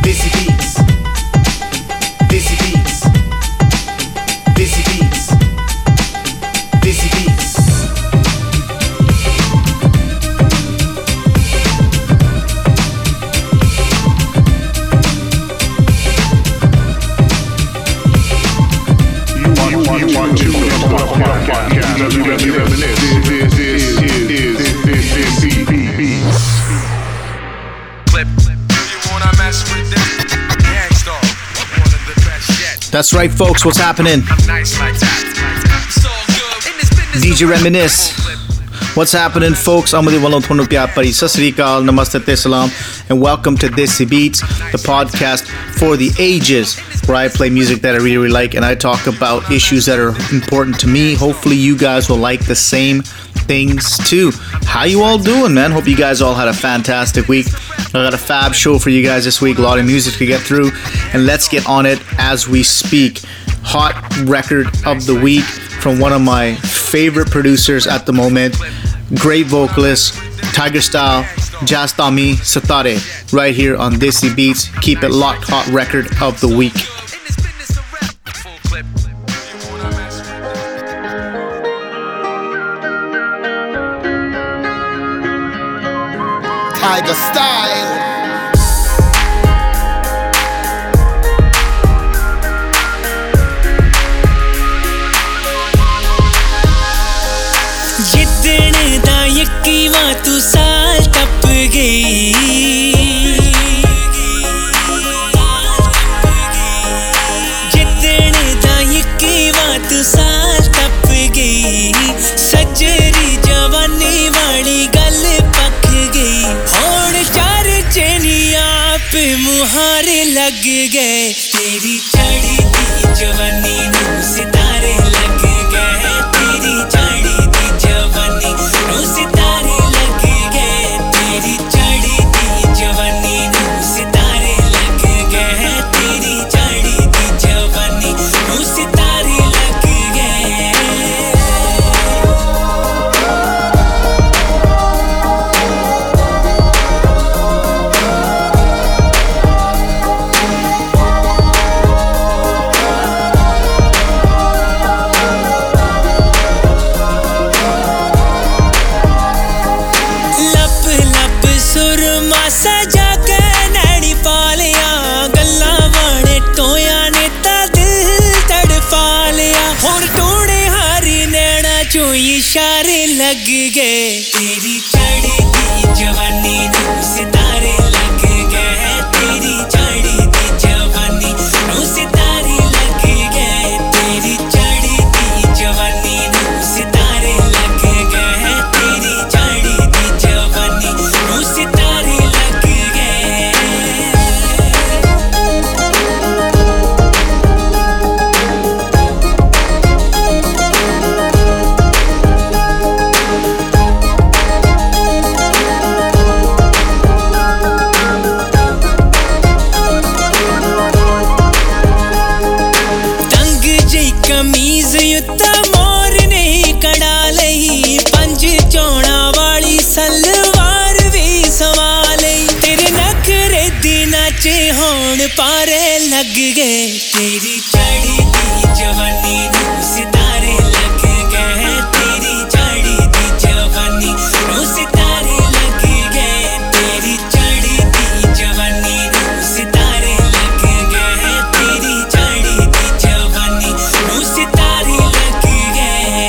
Desi Beats, Desi Beats, Desi Beats, Desi Beats. That's right, folks, what's happening? DJ Reminisce. What's happening, folks? I'm with you, Thonu Pyar Pari. Sat Sri Akal, Namaste Te Salam, and welcome to Desi Beats, the podcast for the ages, where I play music that I really, really like, and I talk about issues that are important to me. Hopefully you guys will like the same things too. How you all doing, man? Hope you guys all had a fantastic week. I got a fab show for you guys this week. A lot of music to get through, and let's get on it as we speak. Hot record of the week from one of my favorite producers at the moment. Great vocalist, Tiger Style, Jaz Dhami, Satare, right here on Desi Beats. Keep it locked. Hot record of the week. Tiger Style. जितने दा यकी मां तू साल टप गई जितने दा यकी मां तू साल टप गई सजरी जवानी वाली गल पक गई और चार चेनिया पे मुहारे लग गए तेरी चढ़ी दी जवानी नू सितारे लग गए तेरी चढ़ी दी जवानी नू सितारे लग गए तेरी चढ़ी दी जवानी नू सितारे लग गए तेरी चढ़ी दी जवानी नू सितारे लग गए लप लप सुरमा सजा के नैनी पालिया गल्ला वाणे टोया ने ता दिल तड़पा लिया और टोड़े हारी नैना चो इशारे लग गए तेरी चढ़ी दी जवानी नू सितारे लग गए तेरी चढ़ी दी जवानी नू सितारे लग गए तेरी चढ़ी दी जवानी नू सितारे लग गए तेरी चढ़ी दी जवानी नू सितारे लग गए तंग जी कमीज युत्ता मोर ने कड़ा लई पंज चौना वाली सलवार भी सवा लई तेरे नखरे दी नाचे होण पारे लग गए तेरी चढ़ी दी जवानी नू सितारे लग गए तेरी चढ़ी दी जवानी नू सितारे लग गए तेरी चढ़ी दी जवानी नू सितारे लग गए तेरी चढ़ी दी जवानी नू सितारे लग गए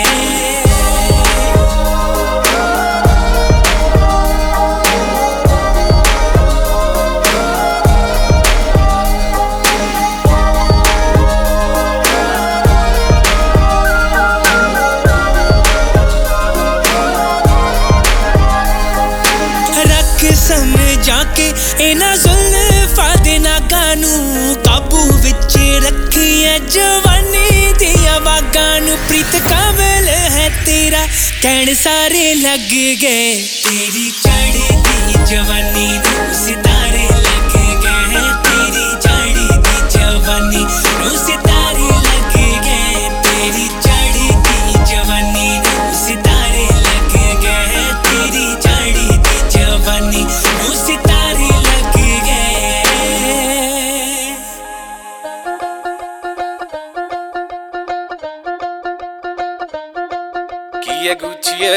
रख समझा के इना जुल्फां दे नागां नूं काबू विच रखिए जवानी दिया बागां नूं प्रीत काबिल है तेरा कहण सारे लग गए तेरी चढ़ी दी जवानी नूं सितारे लग गए तेरी चढ़ी दी जवानी नूं सितारे लग गए तेरी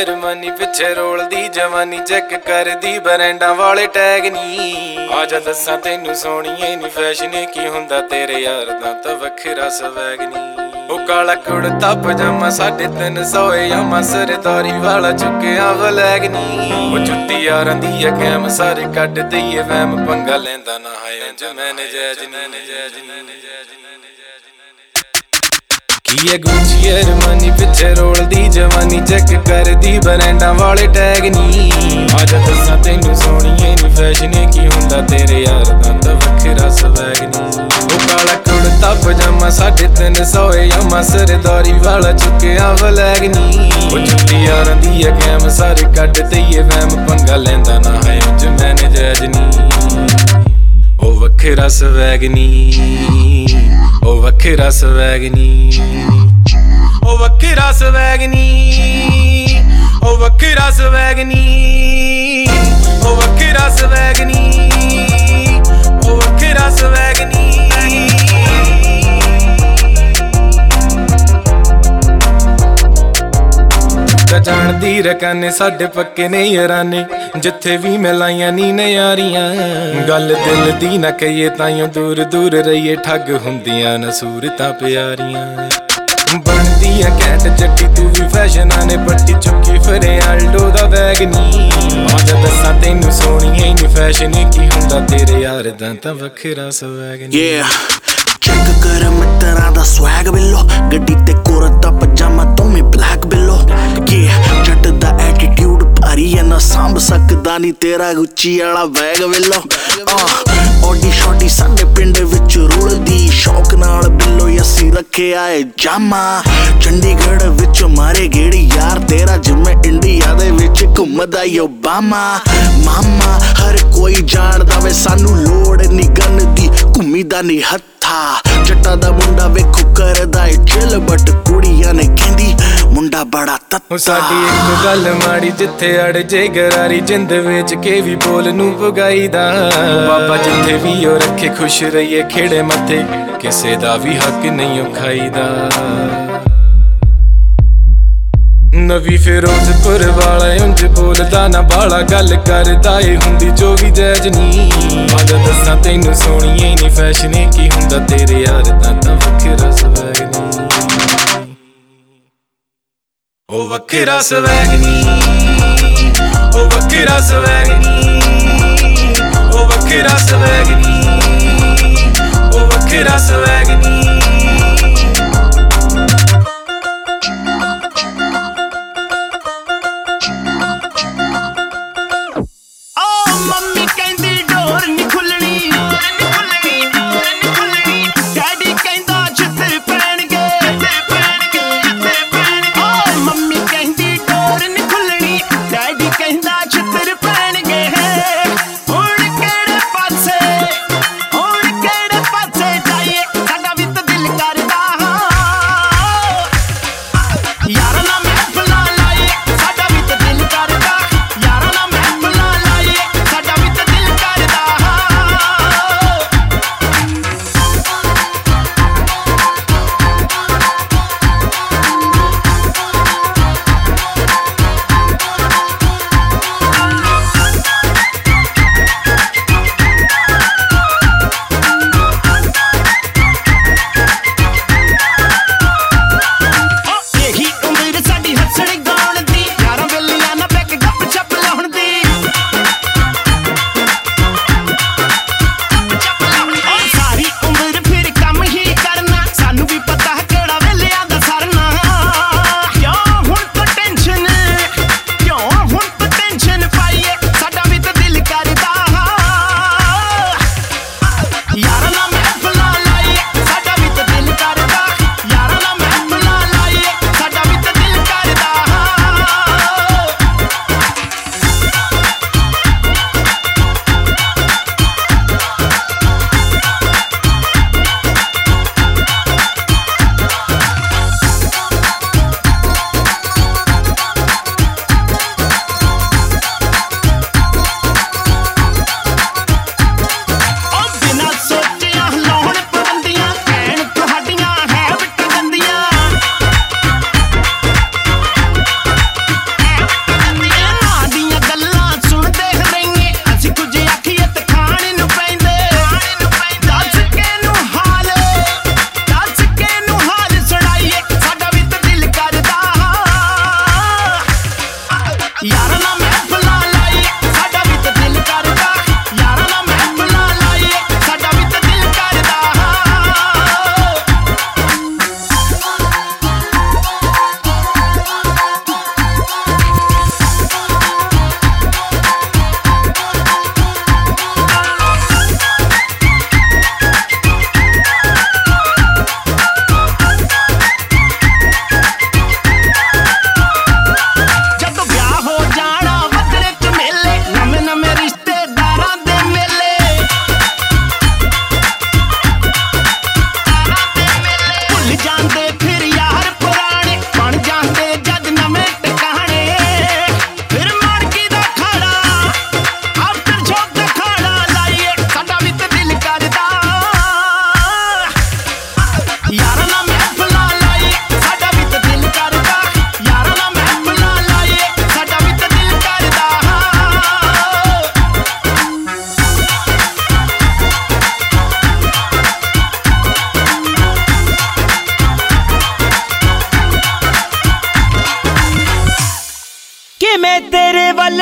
ਜਰਮਨੀ ਪਿੱਛੇ ਰੋਲਦੀ ਜਵਾਨੀ, ਚੈੱਕ ਕਰਦੀ ਬਰੈਂਡਾਂ ਵਾਲੇ ਟੈਗ ਨੀ। ਆਜਾ ਦੱਸਾਂ ਤੈਨੂੰ ਸੋਹਣੀਏ ਨੀ, ਫੈਸ਼ਨੇ ਕੀ ਹੁੰਦਾ ਤੇਰੇ ਯਾਰ ਦਾ ਤਾਂ ਵੱਖਰਾ ਸਵੈਗ ਨੀ। ਉਹ ਕਾਲਾ ਕੁੜਤਾ ਪਜਾਮਾ 350 ਯਾਮਾ, ਸਰਦਾਰੀ ਵਾਲਾ ਚੁੱਕਿਆ ਵਲੈਗ ਨੀ। ਉਹ ਜੁੱਤੀ ਯਾਰਾਂ ਦੀ ਐ ਕੈਮ, ਸਾਰੇ ਕੱਢ ਦਈਏ ਵਹਿਮ, ਪੰਗਾ ਲੈਂਦਾ ਨਾ ਹੈ ਅੰਜ ਮੈਨੇ ਜੈਜ ਨੀ। ਇਹ ਗੁੱਚੀ ਜਰਮਨੀ ਪਿੱਛੇ ਰੋਲਦੀ ਜਵਾਨੀ, ਚੈੱਕ ਕਰਦੀ ਬਰੈਂਡਾਂ ਵਾਲੇ ਟੈਗ ਨੀ। ਆਜਾ ਦੱਸਾਂ ਤੈਨੂੰ ਸੋਹਣੀਏ ਨੀ, ਫੈਸ਼ਨੇ ਕੀ ਹੁੰਦਾ ਤੇਰੇ ਯਾਰ ਦਾ ਤਾਂ ਵੱਖਰਾ ਸਵੈਗ ਨੀ। ਉਹ ਕਾਲਾ ਕੁੜਤਾ ਪਜਾਮਾ 350 ਯਾਮਾ, ਸਰਦਾਰੀ ਵਾਲਾ ਚੁੱਕਿਆ ਵਲੈਗ ਨੀ। ਉਹ ਜੁੱਤੀ ਯਾਰਾਂ ਦੀ ਐ ਕੈਮ, ਸਾਰੇ ਕੱਢ ਦਈਏ ਵਹਿਮ, ਪੰਗਾ ਲੈਂਦਾ ਨਾ ਹੈ ਉਂਝ ਮੈਨੇ ਜੈਜ ਨੀ। ਉਹ ਵੱਖਰਾ ਸਵੈਗ ਨੀ, ਉਹ ਵੱਖਰਾ ਸਵੈਗ ਨੀ, ਉਹ ਵੱਖਰਾ ਸਵੈਗ ਨੀ, ਉਹ ਵੱਖਰਾ ਸਵੈਗ ਨੀ, ਉਹ ਵੱਖਰਾ ਸਵੈਗ ਨੀ, ਉਹ ਵੱਖਰਾ ਸਵੈਗ ਨੀ। ਜਾਣਦੀ ਰਕਾਨੇ ਸਾਡੇ ਪੱਕੇ ਨੇ ਯਾਰਾਨੇ, ਜਿੱਥੇ ਵੀ ਮੈਂ ਲਾਈਆਂ ਨੀ ਨਜ਼ਾਰੀਆਂ। ਗੱਲ ਦਿਲ ਦੀ ਨਾ ਕਹੀਏ ਤਾਈਓ ਦੂਰ ਦੂਰ ਰਹੀਏ, ਠੱਗ ਹੁੰਦੀਆਂ ਨਾ ਸੂਰਤਾਂ ਪਿਆਰੀਆਂ। ਬਣਦੀ ਆ ਕੈਟ ਚੱਟੀ ਤੂੰ ਵੀ ਫੈਸ਼ਨਾਂ ਨੇ ਪੱਟੀ ਚੁੱਕੀ, ਫਰੇ ਆਲਡੋ ਦਾ ਬੈਗ ਨੀ। ਆਜਾ ਦੱਸਾਂ ਤੈਨੂੰ ਸੋਹਣੀਏ ਨੀ, ਫੈਸ਼ਨੇ ਕੀ ਹੁੰਦਾ ਤੇਰੇ ਯਾਰ ਦਾ ਤਾਂ ਵੱਖਰਾ ਸਵੈਗ ਨੀ। ਚੈੱਕ ਕਰ ਮਿੱਤਰਾਂ ਦਾ ਸਵੈਗ ਬਿੱਲੋ, ਗੱਡੀ ਤੇ ਕੁਰਤਾ ਪਜਾਮਾ ਦੋਵੇਂ ਬਲੈਕ ਬਿੱਲੋ। ਜੱਟ ਦਾ ਐਟੀਟਿਊਡ ਭਾਰੀ ਐ ਨਾ ਸਾਂਭ ਸਕਦਾ ਨੀ ਤੇਰਾ ਗੁੱਚੀ ਵਾਲਾ ਬੈਗ ਬਿੱਲੋ। ਓਡੀ ਛੋਟੀ ਸਾਡੇ ਪਿੰਡ ਵਿੱਚ ਰੁਲਦੀ, ਸ਼ੌਕ ਨਾਲ ਬਿੱਲੋ ਅਸੀਂ ਰੱਖਿਆ ਏ ਜਾਮਾ। ਚੰਡੀਗੜ੍ਹ ਵਿੱਚ ਮਾਰੇ ਗੇੜੀ ਯਾਰ ਤੇਰਾ, ਜਿਵੇਂ ਇੰਡੀਆ ਦੇ ਵਿੱਚ ਘੁੰਮਦਾ ਈ ਓਬਾਮਾ। ਮਾਮਾ ਹਰ ਕੋਈ ਜਾਣਦਾ ਵੇ ਸਾਨੂੰ ਲੋੜ ਨੀ ਗੰਨ ਦੀ, ਘੁੰਮੀ ਦਾ ਨੀ ਹੱਥਾ। ਜੱਟਾਂ ਦਾ ਮੁੰਡਾ ਵੇਖੋ ਕਰਦਾ ਏ ਚਿੱਲ, ਬਟ ਕੁੜੀਆਂ ਨੇ ਕਹਿੰਦੀ ਮੁੰਡਾ ਬੜਾ ਤੱਤਾ। ਸਾਡੀ ਇੱਕ ਗੱਲ ਮਾੜੀ ਜਿੱਥੇ ਅੜ ਜੇ ਗਰਾਰੀ, ਜਿੰਦ ਵੇਚ ਕੇ ਵੀ ਬੋਲ ਨੂੰ ਪੁਗਾਈ ਦਾ। ਬਾਬਾ ਜਿੱਥੇ ਵੀ ਉਹ ਰੱਖੇ ਖੁਸ਼ ਰਹੀਏ ਖੇੜੇ ਮੱਥੇ, ਕਿਸੇ ਦਾ ਵੀ ਹੱਕ ਨਹੀਂ ਉਹ ਖਾਈ ਦਾ। ਨਵੀ ਫਿਰੋਜ਼ਪੁਰ ਵਾਲਾ ਉਂਝ ਬੋਲਦਾ ਨਾ ਬਾਲਾ, ਗੱਲ ਕਰਦਾ ਏ ਹੁੰਦੀ ਜੋ ਵੀ ਜੈਜ ਨੀ। ਆਜਾ ਦੱਸਾਂ ਤੈਨੂੰ ਸੋਹਣੀਏ ਨੀ, ਫੈਸ਼ਨੇ ਕੀ ਹੁੰਦਾ ਤੇਰੇ ਯਾਰ ਦਾ ਤਾਂ ਵੱਖਰਾ ਸਵੈਗ ਨੀ। ਉਹ ਵੱਖਰਾ ਸਵੈਗ ਨੀ, ਉਹ ਵੱਖਰਾ ਸਵੈਗ ਨੀ, ਉਹ ਵੱਖਰਾ ਸਵੈਗ ਨੀ, ਉਹ ਵੱਖਰਾ ਸਵੈਗ ਨੀ।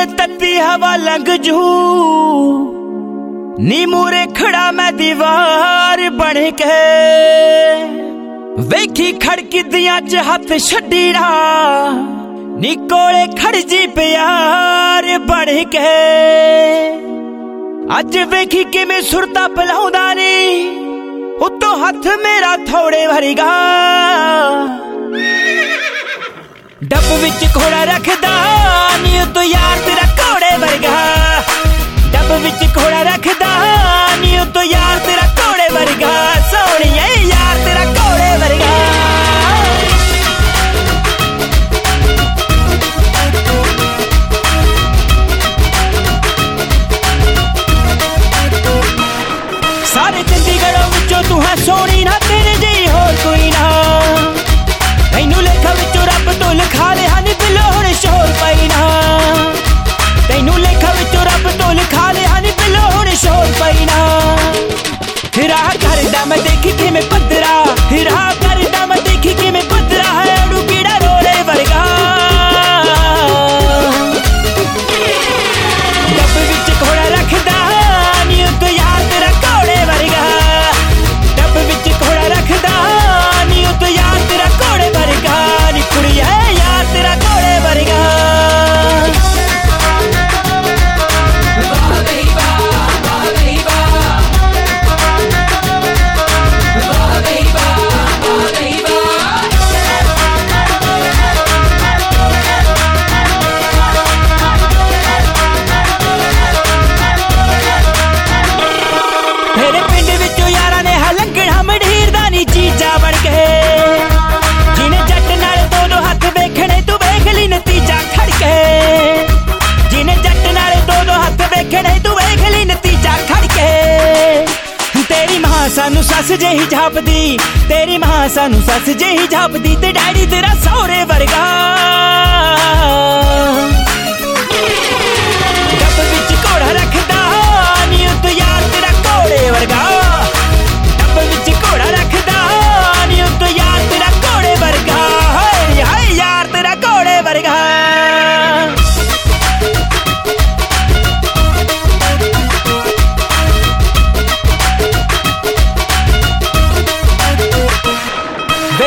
से तत्ती हवा लग जू नीमू रे खड़ा मैं दीवार बन के वेखी खड़की दिया च हाथ छड़ी रा नी कोले खड़जी प्यार बन के अज वेखी कि मैं सुरता पलाऊंदा नी उतो हाथ मेरा थोड़े भरीगा डब विच घोड़ा रखदा नी उतो यार तेरा कोड़े भरगा डब विच घोड़ा रखदा नी उतो यार तेरा कोड़े भरगा सोनिए यार तेरा कोड़े भरगा सारे चंडीगढ़ों विचों तू है सोनी ना तेरे जी होर कोई ना तैनू लेखा विचों रब तो लिखा लिया नी दिलों हुण शोर पाई ना तैनू लेखा विचों रब तो लिखा लिया नी दिलों हुण शोर पाई ना राह करदा मैं देखी कि मैं पदरा राह करदा मैं देखी कि मैं पदरा है अड़ू कीड़ा रोड़े वर्गा डब विच घोड़ा रखदा नी उतो यार तेरा कोड़े वर्गा डब विच घोड़ा रखदा नी उतो यार तेरा कोड़े वर्गा नी कुड़िया यार तेरा कोड़े वर्गा सानू सस जेही झापदी तेरी मां सानू सस जेही झापदी ते डैडी तेरा सौरे वर्गा डब विच घोड़ा रखदा नी उतो यार तेरा कोड़े वर्गा डब विच घोड़ा रखदा नी उतो यार तेरा कोड़े वर्गा हाय यार तेरा कोड़े वर्गा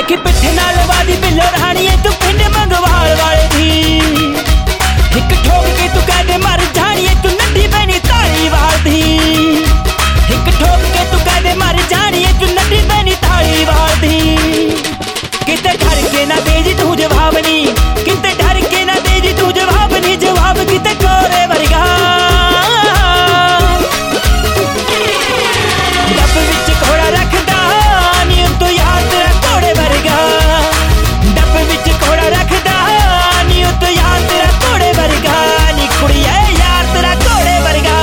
कि पिट्ठे नाल वादी बिलो रहानी है तू पिंड मंगवाल वाले थी एक ठोक के तू कहदे मर जानी है तू नड्डी बनी ताली वाल थी एक ठोक के तू कहदे मर जानी है तू नड्डी बनी ताली वाल थी किते डर के ना दे जी तू जवाब नी किते डर के ना दे जी तू जवाब नी जवाब किते कोरे वर्गा डब विच घोड़ा रखदा नी तू यार तेरा कोड़े वर्गा डब विच घोड़ा रखदा नी तू यार तेरा कोड़े वर्गा नी कुड़िए यार तेरा कोड़े वर्गा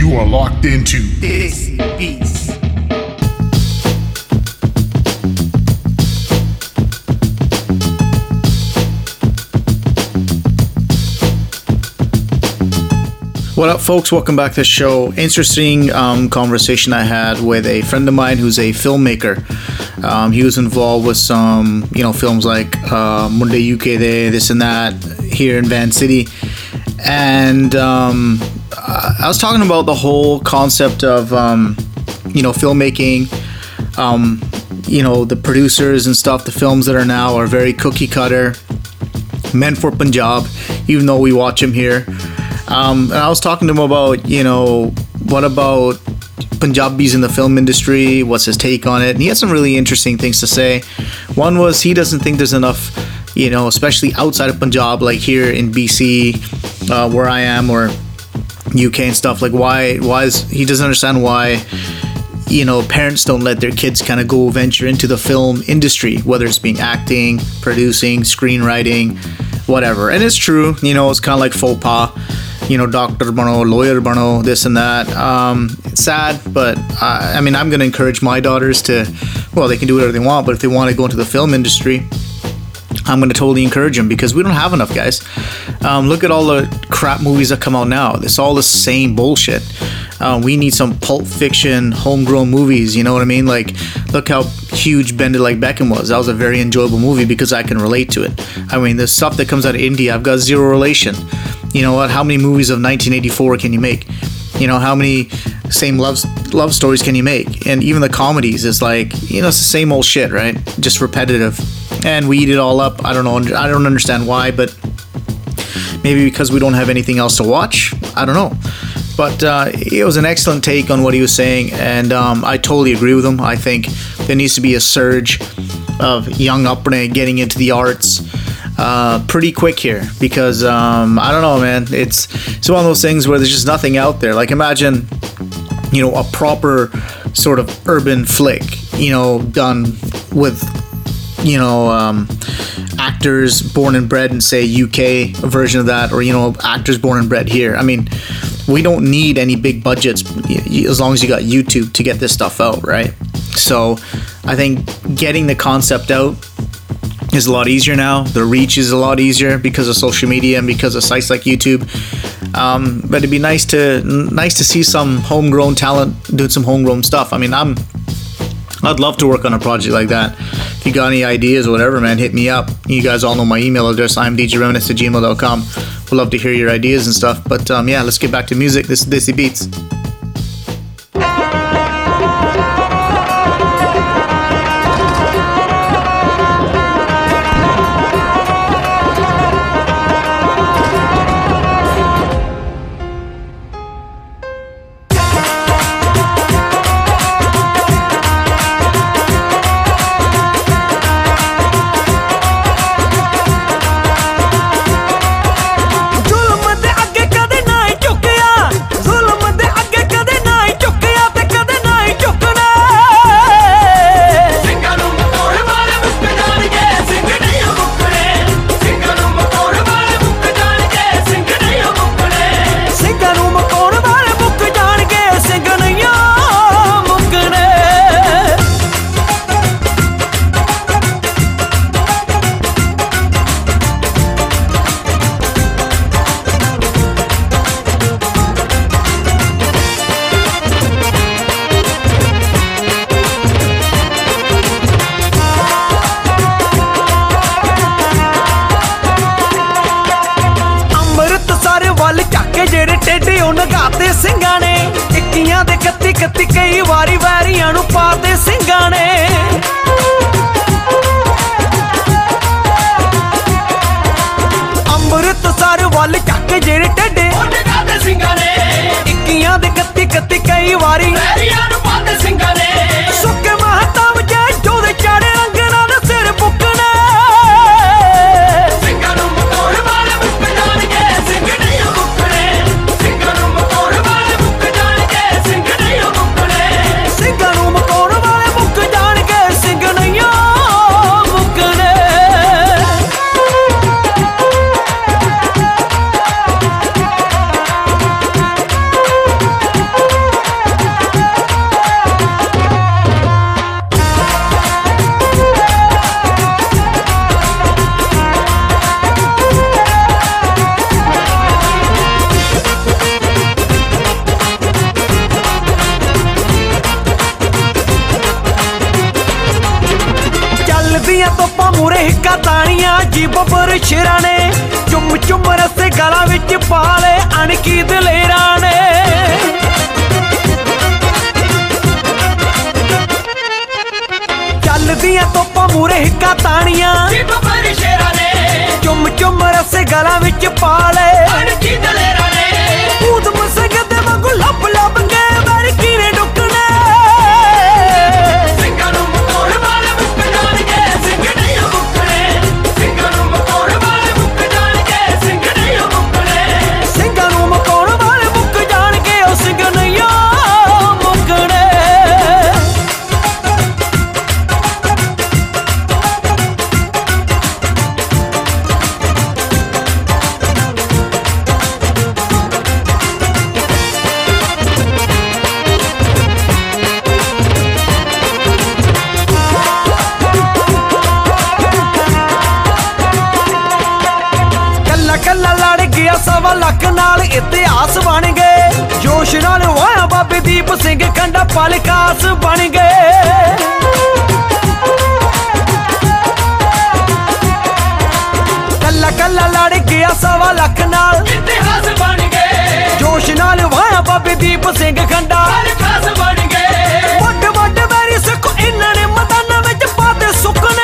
You are locked into Desi Beats. What up, folks? Welcome back to the show. Interesting conversation I had with a friend of mine who's a filmmaker. He was involved with some, films like Mundian To Bach Ke, this and that, here in Van City. And I was talking about the whole concept of, filmmaking, the producers and stuff. The films that are now are very cookie cutter, meant for Punjab, even though we watch them here. And I was talking to him about, what about Punjabis in the film industry? What's his take on it? And he had some really interesting things to say. One was he doesn't think there's enough, especially outside of Punjab, like here in BC, where I am, or UK and stuff. Like, he doesn't understand why, parents don't let their kids kind of go venture into the film industry, whether it's being acting, producing, screenwriting, whatever. And it's true, it's kind of like faux pas. Doctor bano, lawyer bano, this and that. It's sad, but I'm going to encourage my daughters to, they can do whatever they want, but if they want to go into the film industry, I'm going to totally encourage them because we don't have enough, guys. Look at all the crap movies that come out now. It's all the same bullshit. We need some Pulp Fiction, homegrown movies, you know what I mean? Like, look how huge Bend It Like Beckham was. That was a very enjoyable movie because I can relate to it. I mean, the stuff that comes out of India, I've got zero relation. You know what? How many movies of 1984 can you make? You know, how many same love stories can you make? And even the comedies, it's like, you know, it's the same old shit, right? Just repetitive. And we eat it all up. I don't know. I don't understand why, but maybe because we don't have anything else to watch. I don't know. But it was an excellent take on what he was saying, and I totally agree with him. I think there needs to be a surge of young upbringing getting into the arts pretty quick here, because I don't know, man. It's one of those things where there's just nothing out there. Like, imagine, you know, a proper sort of urban flick, you know, done with, you know, actors born and bred in, say, UK version of that, or, you know, actors born and bred here. I mean, we don't need any big budgets as long as you got YouTube to get this stuff out, right? So I think getting the concept out is a lot easier now. The reach is a lot easier because of social media and because of sites like YouTube. But it'd be nice to see some homegrown talent doing some homegrown stuff. I mean, I'd love to work on a project like that. If you got any ideas or whatever, man, hit me up. You guys all know my email address. I'm djreminisce@gmail.com. We'd love to hear your ideas and stuff. But yeah, let's get back to music. This is Desi Beats. मालकास बन गए। कला कला लड़ गया सवा लख नाल इतिहास बन गए। जोश नाल वाह बाबे दीप सिंह खंडा खास बन गए। मोट मोट मेरी सुख इन्होंने मदाना में पाते सुकने।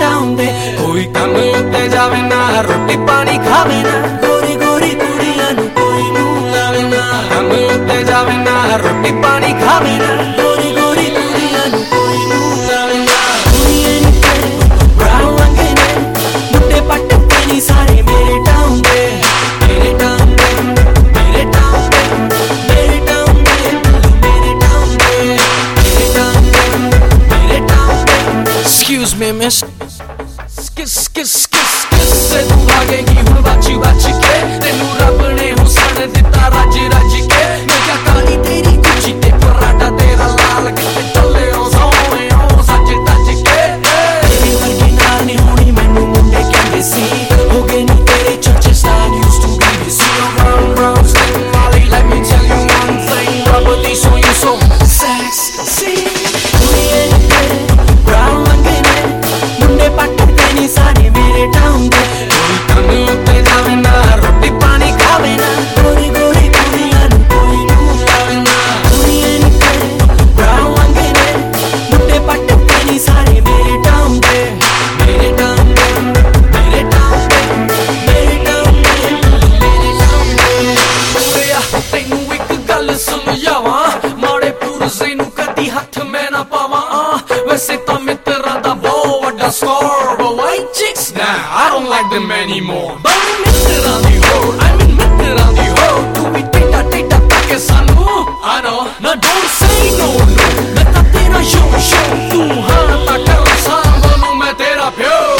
Down. साड़ी हथ में ना पावा वैसे तो मित्रा दा बहुत बड़ा score but white chicks nah I don't like them anymore but मित्रा दी हो I mean मित्रा दी हो तू भी टेढ़ा टेढ़ा करके सानू I know now don't say no no मैं तो तेरा शो शो तू हाँ ना कर सार बनू मैं तेरा प्यार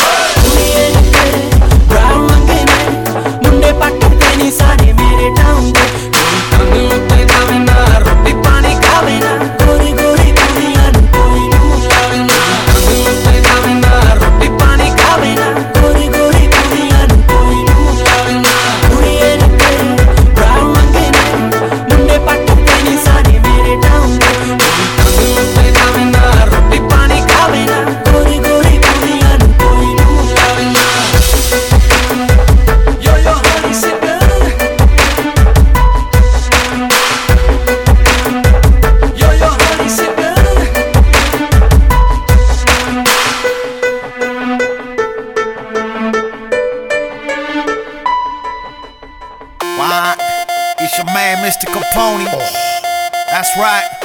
right,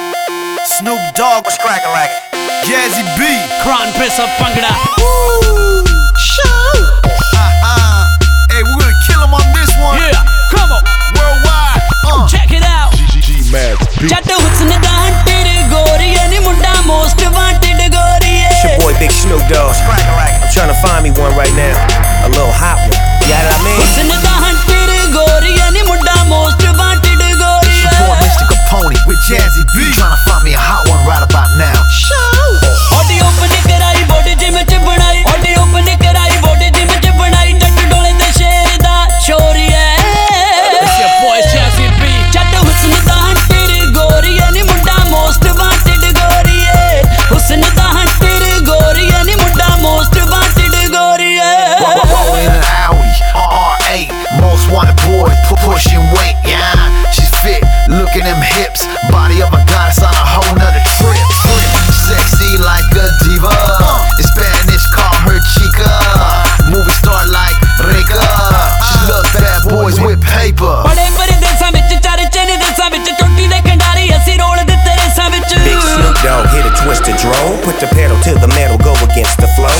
Snoop Dogg was crackin' like it. Jazzy B, Kron Pisa Pangada. Woo, show. Hey, we're gonna kill him on this one. Yeah, come on. Worldwide. Check it out. GGG Mad Beat. Chatte husn daante re gori yani munda most wanted gori. It's your boy Big Snoop Dogg. Crackin' like it. I'm tryna find me one right now, a little hot one. You know what I mean? Husn daante re gori yani munda most wanted gori. It's your boy Mr. Pony with Jazzy B. Tryna find me a hot one right about now. Show. Audio open karai body jim ch banai. Audio open karai body jim ch banai. Jatt dole te sher da chori hai. It's your boy Jazzy B. Jatt husn da tere gori yani munda most wanted gori hai. Husn da tere gori yani munda most wanted gori hai. Rolling an Audi R8, most wanted boy pushing weight. Yeah. Look at them hips, body of a goddess on a whole nother trip. Sexy like a diva, in Spanish call her chica. Movie star like Rega, she loves bad boys with paper. Big Snoop Dogg hit a twisted drone, put the pedal to the metal, go against the flow.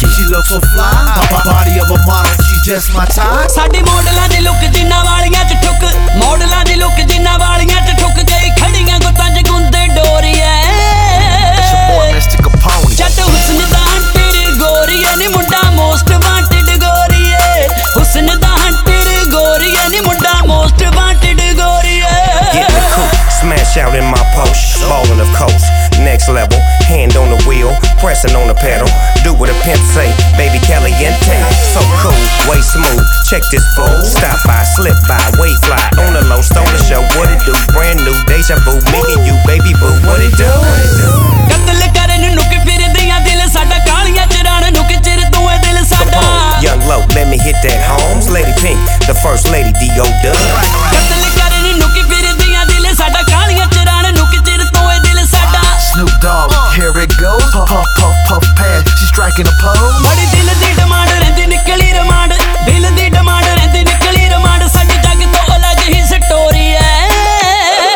She looks so fly, her body of a model, she's just my type. Saadi modela de look jinna waliyan ch thuk, modela de look jinna waliyan ch thuk gayi khadiyan gutan j gunde dori hai. It's your boy Mr. Capone. Jatt husn da tere gori yani munda most wanted gori hai. Husn da tere gori yani munda most wanted gori hai. Get in the coupe, smash out in my Porsche, ballin' of course. Next level, hand on the wheel, pressing on the pedal. Do what a pimp say, baby caliente. So cool, way smooth, check this fool. Stop by, slip by, way fly. On the low, stone the show, what it do? Brand new, deja vu, me and you, baby boo, what it do? Kattl karan nuk fir deya dil sada, kaaliyan chiran nuk chir tu hai dil sada. Young low, let me hit that Holmes, Lady Pink, the first lady, D.O. Dub. Kattl karan nuk fir deya dil sada, kaaliyan chiran nuk chir tu hai dil sada. Snoop Dogg, here it goes. Puff, puff, puff, puff, pad. She's striking a pose. Badi dil di demand, rendi nikli remand. Dil di demand, rendi nikli remand. Saadi jag to alag hi story hai.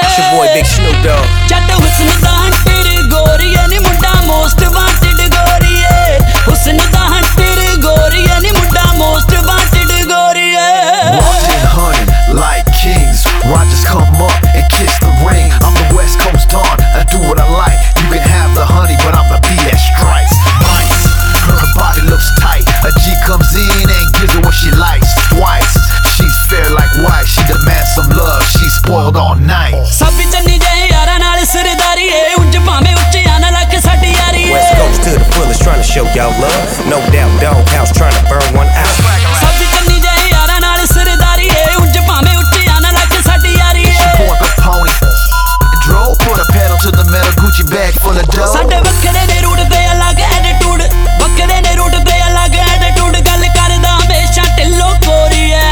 It's your boy Big Snoop Dogg. Jatt husn da tere gori yani munda most wanted gori hai. Husn da tere gori yani munda most wanted gori hai. Watching honey like kings. Rogers come up and kiss the ring. I'm the West Coast Don. I do what I like. You can have the honey, but I'm the BS stripes. Nice, her body looks tight. A G comes in and gives her what she likes. Twice, she's fair like white. She demands some love. She's spoiled all night. West Coast to the fullest, trying to show y'all love. No doubt, doghouse trying to burn one out. She poured the pony, drove, put a pedal to the metal. Gucci bag full of dough. Sade vakkare de route te alag attitude, vakkare de route te alag attitude. Gall karda hamesha Dhillon गोरी है.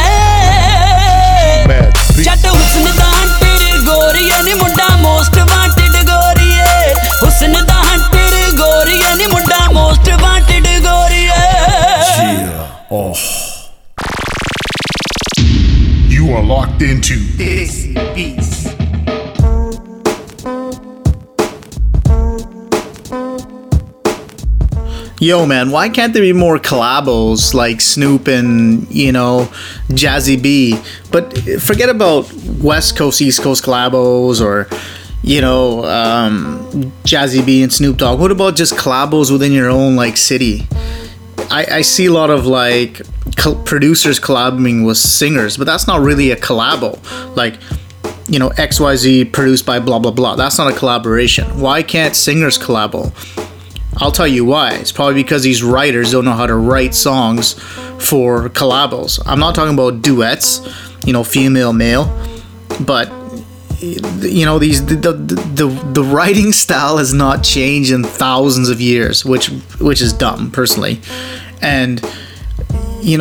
Jatt husn da tere gori yani munda most wanted gori hai. Husn da tere gori yani munda most wanted gori hai. Yeah, oh. You You are locked into Desi Beats. Yo, man, why can't there be more collabos like Snoop and, Jazzy B? But forget about West Coast, East Coast collabos or, Jazzy B and Snoop Dogg. What about just collabos within your own, city? I see a lot of, producers collabing with singers, but that's not really a collabo. XYZ produced by blah, blah, blah. That's not a collaboration. Why can't singers collabo? I'll tell you why. It's probably because these writers don't know how to write songs for collabos. I'm not talking about duets, female, male, but the writing style has not changed in thousands of years, which is dumb personally. And imagine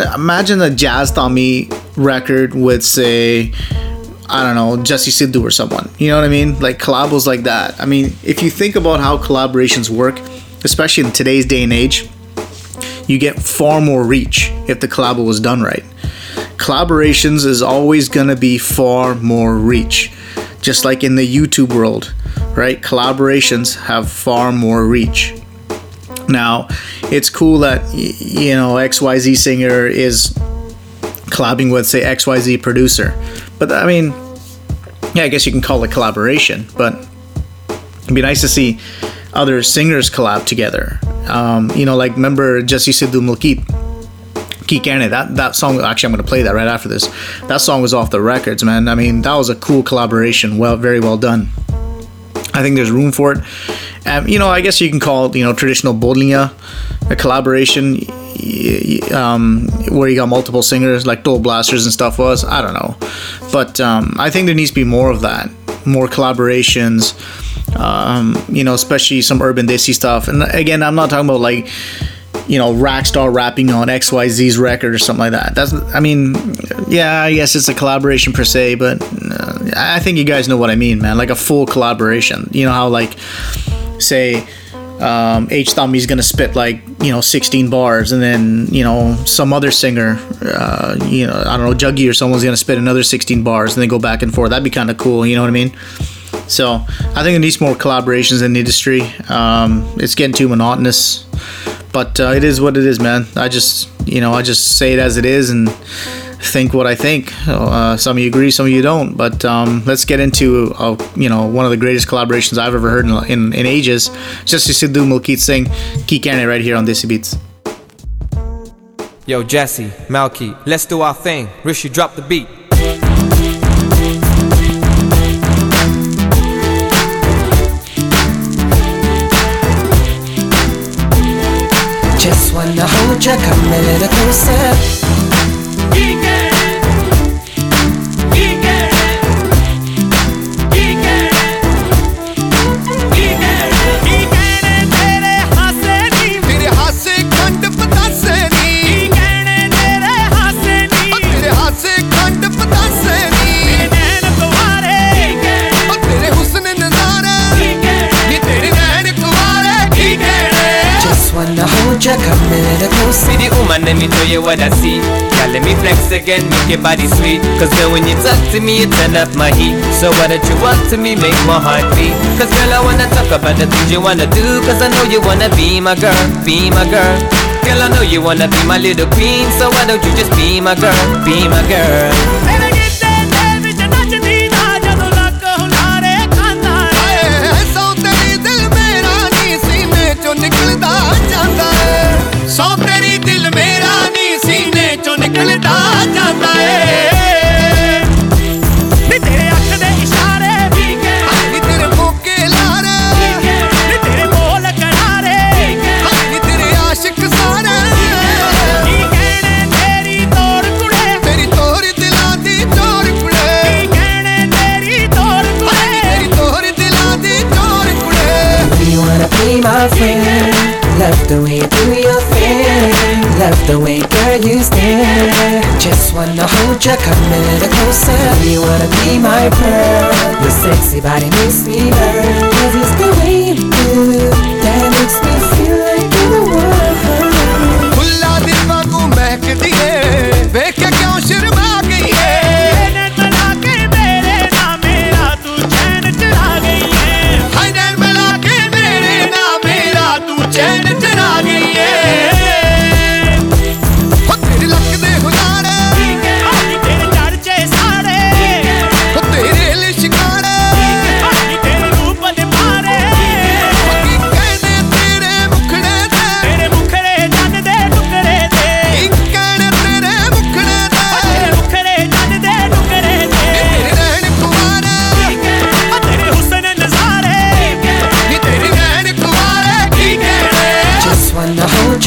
a Jaz Dhami record with, say, I don't know, Jassi Sidhu or someone. You know what I mean? Collabos like that. I mean, if you think about how collaborations work, especially in today's day and age, you get far more reach if the collabo was done right. Collaborations is always going to be far more reach. Just like in the YouTube world, right? Collaborations have far more reach. Now, it's cool that, XYZ singer is collabing with, say, XYZ producer. But I mean, yeah, I guess you can call it collaboration, but it'd be nice to see other singers collab together. Remember Jassi Sidhu Malkit Singh, that song, actually I'm going to play that right after this. That song was off the records, man. I mean, that was a cool collaboration. Well, very well done. I think there's room for it. I guess you can call it, traditional bodliya a collaboration, where you got multiple singers like Dole Blasters and stuff was. I don't know. But I think there needs to be more of that, more collaborations, especially some urban Desi stuff. And again, I'm not talking about Rackstar rapping on XYZ's record or something like that. I guess it's a collaboration per se, but I think you guys know what I mean, man. Like a full collaboration. You know how, say, H. Thami's gonna spit 16 bars, and then some other singer, I don't know, Juggy or someone's gonna spit another 16 bars, and they go back and forth. That'd be kind of cool. You know what I mean? So I think it needs more collaborations in the industry. It's getting too monotonous. But it is what it is, man. I just say it as it is and think what I think. Some of you agree, some of you don't. But let's get into one of the greatest collaborations I've ever heard in ages. Jassi Sidhu Malkit Singh, Kikane right here on Desi Beats. Yo, Jassi, Malkit, let's do our thing. Rishi, drop the beat. Just wanna hold you, come a little closer. See the woman, let me tell you what I see. Yeah, let me flex again, make your body sweet. Cause girl, when you talk to me, you turn up my heat. So why don't you walk to me, make my heart beat. Cause girl, I wanna talk about the things you wanna do. Cause I know you wanna be my girl, be my girl. Girl, I know you wanna be my little queen. So why don't you just be my girl, be my girl. Love the way you do your thing. Love the way, girl, you stare. Just wanna hold you, come a little closer. You wanna be my girl. Your sexy body makes me burn. Cause it's the way you do that makes me feel like I'm the one. Full of diva ko mehkti hai. Dekh ke kyun shurma ke.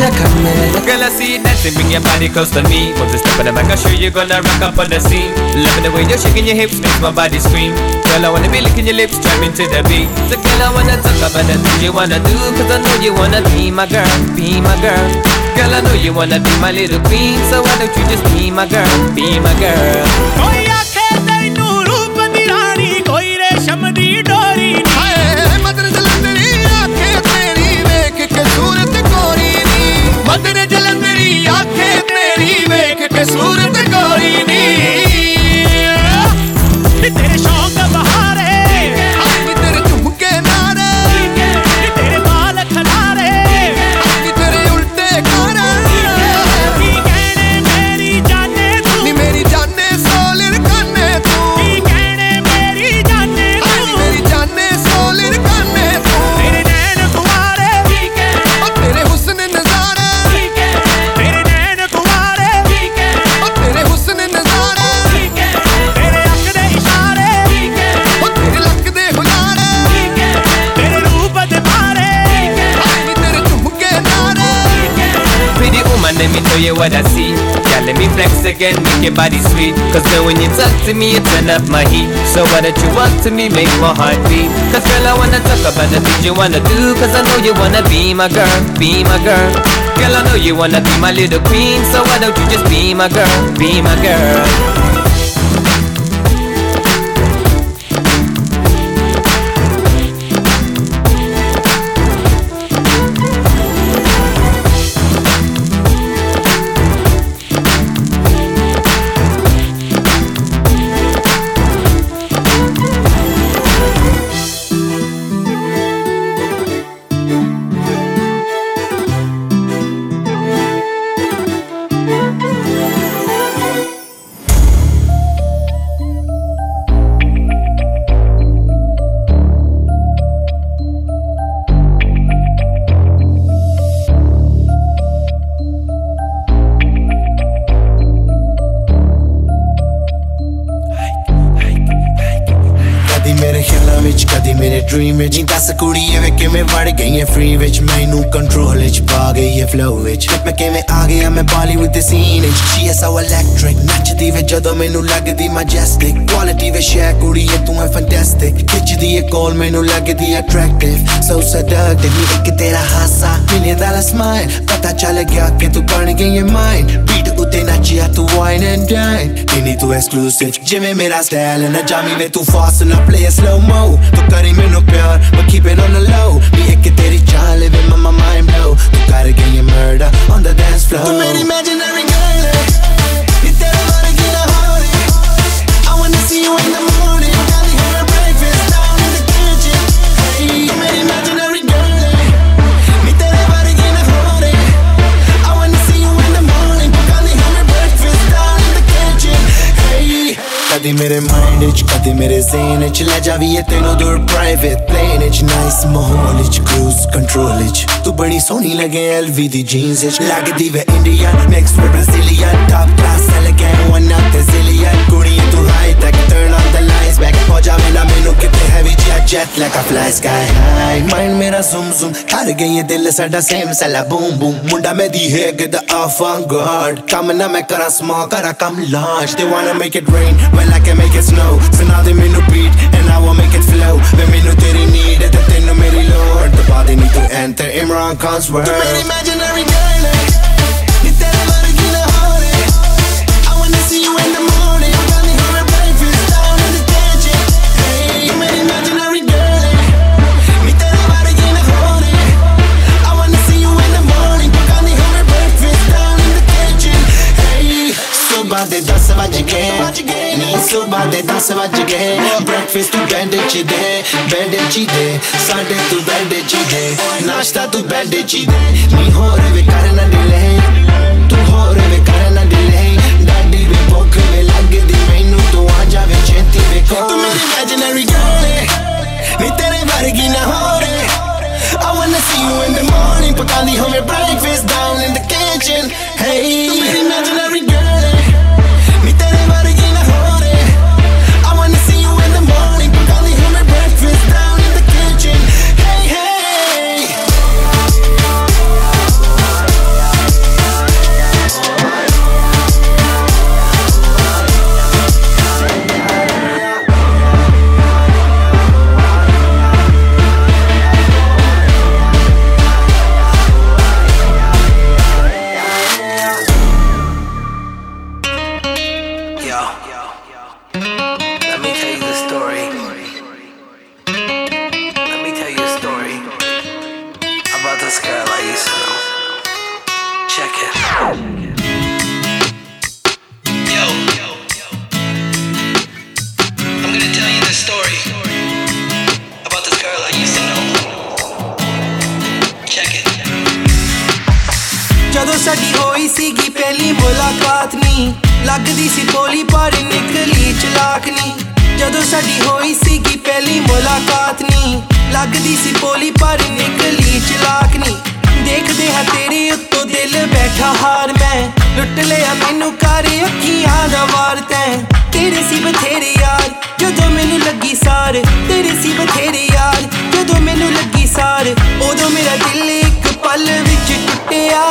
gonna come in. Girl, I see you dancing, bring your body close to me. Once you step in the back, I'm sure you're gonna rock up on the scene. Loving the way you're shaking your hips, makes my body scream. Girl, I wanna be licking your lips, driving to the beat. So girl, I wanna talk about the things you wanna do, cause I know you wanna be my girl, be my girl. Girl, I know you wanna be my little queen, so why don't you just be my girl, be my girl. Koi aankhe tainu roop di rani, koi resham di dori. Madre jalan meri aankhein teri dekh ke surat gori ni tere shauk bahare aaj tere jhumke naare tere baal khilare aaj tere ulte khara ki kehne meri jaane tu ni meri jaane solir kanne tu ki kehne meri jaane tu ni meri jaane solir kanne tu tere nain kumare aur tere husn nazare Let me tell you what I see. Yeah, let me flex again, make your body sweet. Cause girl, when you talk to me, you turn up my heat. So why don't you walk to me, make my heart beat. Cause girl, I wanna talk about the things you wanna do, cause I know you wanna be my girl, be my girl. Girl, I know you wanna be my little queen, so why don't you just be my girl, be my girl. Dreamage das kudiye ve kive vad gaye free which mainu control which pa gaye flow which main kive aa gaya main bollywood the scene which she is so electric nachdi ve jadon mainu lagdi majestic quality ve share kudiye tu hai fantastic khicdi e call mainu lagdi attractive so seductive me ek tera haasa mine dala smile pata chal gaya ke tu ban gayi hai mine beat utte nachiya tu wine and dine tini tu exclusive jive mera style na jami ve tu fast na play a slow mo to kare mainu pyar but keep it on the low me ek teri chaal ve my mind blow tu kar gayi murder on the dance floor tu meri imaginary girl ye tera mare ki na ho re I wanna see you in the morning got me here breakfast down in the kitchen hey you made imaginary girl ye tera mare ki na ho re I wanna see you in the morning got me here breakfast down in the kitchen hey kadi mere mind vich kadi mere zehn vich la javiye tenu dur private plane vich nice mohol vich cruise control vich tu badi soni lage LV di jeans vich lagdi ve India next to Brazilian top class elegant one of the zillion kuriye tu high tech turn on the lights back pajama na mainu kitne heavy jet like a fly sky high mind mera zum zum har gaye dil sada same sala boom boom munda me di hai ke the avant garde kam na main kara sma kara kam launch they wanna make it rain well I can make it snow so now they made no beat and I will make it flow when me no teri need that they no meri lord the body need to enter Imran Khan's world to my imaginary girl ye tera mare ki na ho re I wanna see you in the morning you got me here breakfast down in the kitchen hey you my imaginary girl ye tera mare ki na ho re I wanna see you in the morning you got me here breakfast down in the kitchen hey subah de 10 baje ke सुबह दे 10 बज गए breakfast तू bandage दे साढ़े तू bandage दे नाश्ता तू bandage दे नी हो रे वे करना डिले तू हो रे वे करना डिले दादी वे भूख में लग दी मैनू तो आ जा वे छेती वे को तू मेरी इमेजिनरी गर्ल मैं तेरे वर्गी ना हो रे I wanna see you in the morning पकानी हो मेरे breakfast down in the kitchen hey तू मेरी इमेजिनरी गर्ल ਜਦੋਂ ਸਾਡੀ ਹੋਈ ਸੀਗੀ ਪਹਿਲੀ ਮੁਲਾਕਾਤ ਨੀ ਲੱਗਦੀ ਸੀ ਕੋਲੀ ਪਰ ਨਿਕਲੀ ਚਲਾਕ ਨੀ ਜਦੋਂ ਸਾਡੀ ਹੋਈ ਸੀਗੀ ਪਹਿਲੀ ਮੁਲਾਕਾਤ ਨੀ ਲੱਗਦੀ ਸੀ ਕੋਲੀ ਪਰ ਨਿਕਲੀ ਚਲਾਕ ਨੀ ਦੇਖਦੇ ਹਾਂ ਤੇਰੇ ਉੱਤੋਂ ਦਿਲ ਬੈਠਾ ਹਾਰ ਮੈਂ ਲੁੱਟ ਲਿਆ ਮੈਨੂੰ ਕਰ ਅੱਖੀਆਂ ਦਾ ਵਾਰ ਤੈਂ ਤੇਰੇ ਸੀ ਬਥੇਰੇ ਯਾਰ ਜਦੋਂ ਮੈਨੂੰ ਲੱਗੀ ਸਾਰ ਤੇਰੇ ਸੀ ਬਥੇਰੇ ਯਾਰ ਜਦੋਂ ਮੈਨੂੰ ਲੱਗੀ ਸਾਰ ਉਦੋਂ ਮੇਰਾ ਦਿਲ ਇੱਕ ਪਲ ਵਿੱਚ ਟੁੱਟਿਆ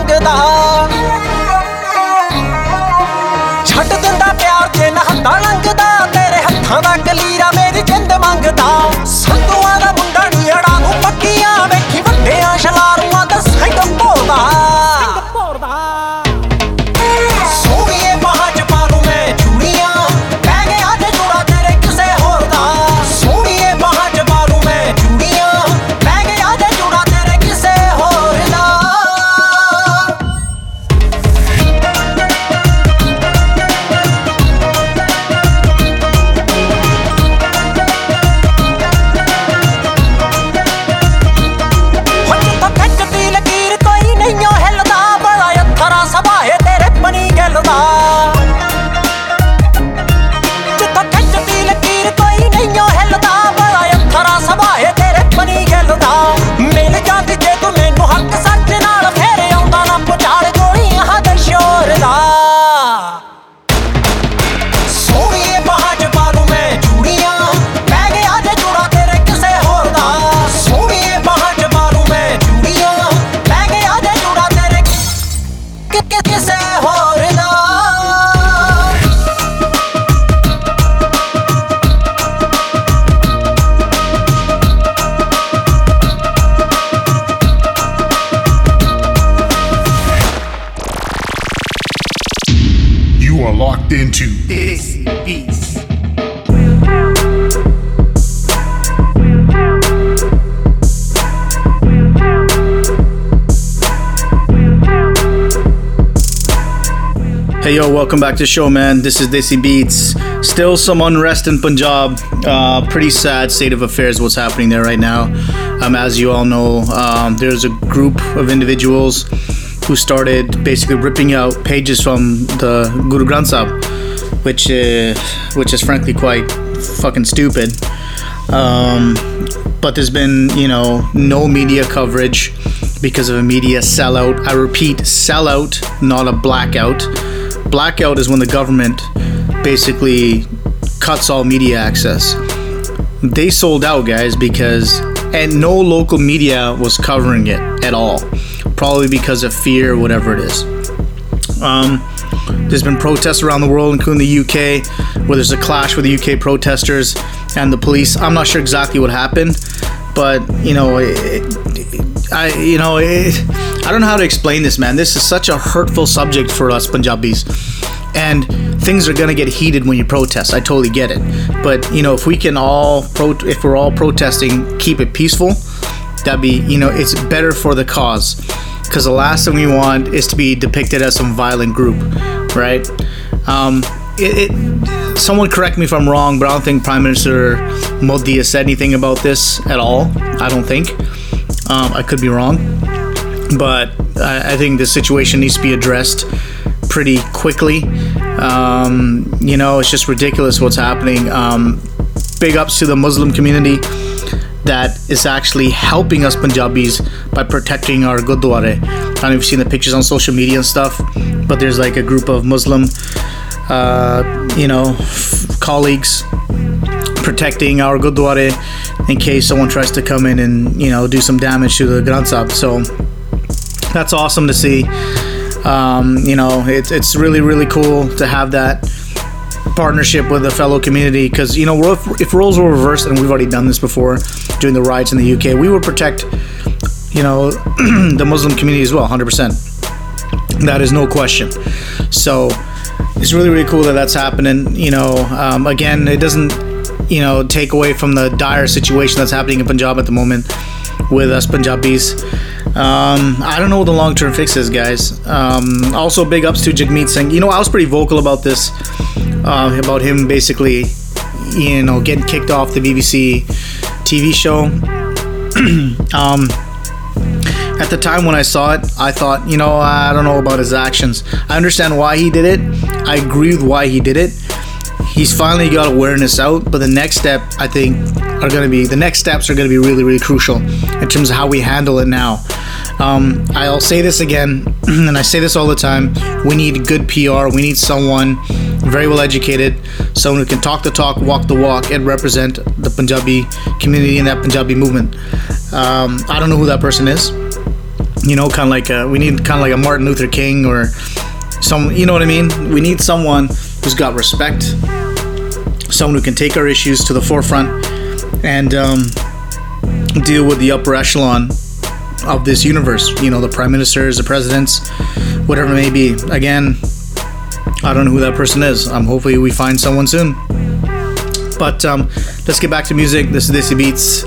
ਮੰਗਦਾ ਛੱਡ ਦਿੰਦਾ ਪਿਆਰ ਤੇ ਨਹਾਤਾ ਲੰਘਦਾ ਤੇਰੇ ਹੱਥਾਂ ਦਾ ਕਲੀਰਾ ਮੇਰੀ ਜਿੰਦ ਮੰਗਦਾ ਸੰਧੂਆਂ ਦਾ ਮੁੰਡਾ ਨੀ ਅੜਾ ਨੂੰ ਪੱਕੀਆਂ ਵੇਖੀ ਵੱਡਿਆਂ ਸ਼ਲਾਰੂਆਂ ਦਾ ਸਾਈਕਲ ਭੋਰਦਾ ਸੋਵੀਏ ਬਾਹਾਂ ਚ ਮਾਰੂ ਮੈਂ ਚੂੜੀਆਂ ਪੈ ਗਿਆ ਤੇ ਜੁੜਾ ਤੇਰੇ ਕਿਸੇ ਹੋਰ ਦਾ ਸੋਵੀਏ ਬਾਹਾਂ ਚ ਮਾਰੂ ਮੈਂ ਚੂੜੀਆਂ ਪੈ ਗਿਆ ਤੇ ਜੁੜਾ ਤੇਰੇ ਕਿਸੇ ਹੋਰ ਦਾ ਹੁਣ ਤਾਂ ਕੱਟਦੀ ਲਕੀਰ ਕੋਈ ਨਹੀਂ ਓ ਹਿੱਲਦਾ ਬੜਾ ਅੱਥਰਾ ਸਭਾਏ ਤੇਰੇ ਬਣੀ ਗਿੱਲਦਾ ਜਿੱਦਾਂ ਖਿੱਚਦੀ ਲਕੀਰ ਕੋਈ ਨਹੀਂ ਓ ਹਿੱਲਦਾ ਬੜਾ ਅੱਥਰਾ ਸਭਾਏ ਤੇਰੇ ਬਣੀ ਗਿੱਲਦਾ ਮਿਲ ਜਾਂਦੀ ਜੇ ਤੂੰ ਮੈਨੂੰ ਹੱਕ ਸੱਚ ਨਾਲ ਫੇਰ ਆਉਂਦਾ ਨਾ ਪੁਚਾੜ ਗੋਲੀਆਂ ਦਾ ਸ਼ੋਰ ਦਾ ਸੋਹਣੀਏ ਬਾਹਾਂ ਚ ਮਾਰੂ ਮੈਂ ਚੂੜੀਆਂ ਪੈ ਗਿਆ ਤੇ ਜੁੜਾ ਤੇਰੇ ਕਿਸੇ ਹੋਰ ਦਾ ਸੋਹਣੀਏ ਬਾਹਾਂ ਚ ਮਾਰੂ ਮੈਂ ਚੂੜੀਆਂ ਪੈ ਗਿਆ ਤੇ ਜੁੜਾ ਤੇਰੇ ਕਿਸੇ ਹੋਰ ਦਾ You are locked into Desi Beats. Hey yo, welcome back to the show, man. This is Desi Beats. Still some unrest in Punjab. Pretty sad state of affairs what's happening there right now. As you all know, there's a group of individuals who started basically ripping out pages from the Guru Granth Sahib, which is frankly quite fucking stupid. But there's been, no media coverage because of a media sellout. I repeat, sellout, not a blackout. Blackout is when the government basically cuts all media access. They sold out, guys, and no local media was covering it at all. Probably because of fear, whatever it is. There's been protests around the world, including the UK, where there's a clash with the UK protesters and the police. I'm not sure exactly what happened, but I don't know how to explain this, man. This is such a hurtful subject for us Punjabis, and things are gonna get heated when you protest. I totally get it, but if we're all protesting, keep it peaceful. That'd be, it's better for the cause, because the last thing we want is to be depicted as some violent group, right? Someone correct me if I'm wrong, but I don't think Prime Minister Modi has said anything about this at all. I don't think. I could be wrong, but I think this situation needs to be addressed pretty quickly. It's just ridiculous what's happening. Big ups to the Muslim community that is actually helping us Punjabis by protecting our Gurdwara. I don't know if you've seen the pictures on social media and stuff, but there's like a group of Muslim, colleagues protecting our Gurdwara in case someone tries to come in and do some damage to the Granth Sahib. So that's awesome to see. It's really, really cool to have that partnership with a fellow community, because if roles were reversed, and we've already done this before during the riots in the UK, we would protect the Muslim community as well, 100%. That is no question. So it's really, really cool that that's happening. Again, it doesn't take away from the dire situation that's happening in Punjab at the moment with us Punjabis. I don't know what the long-term fix is, guys. Also, big ups to Jagmeet Singh. I was pretty vocal about this, about him basically, getting kicked off the BBC TV show. At the time when I saw it, I thought, I don't know about his actions. I understand why he did it. I agree with why he did it. He's finally got awareness out, but the next step, I think, the next steps are going to be really, really crucial in terms of how we handle it now. I'll say this again, and I say this all the time, we need good PR, we need someone very well educated, someone who can talk the talk, walk the walk, and represent the Punjabi community and that Punjabi movement. I don't know who that person is. You know, kind of like we need kind of like a Martin Luther King or some, you know what I mean? We need someone who's got respect, someone who can take our issues to the forefront and deal with the upper echelon of this universe. You know, the prime ministers, the presidents, whatever it may be. Again, I don't know who that person is. Hopefully we find someone soon. But let's get back to music. This is Desi Beats.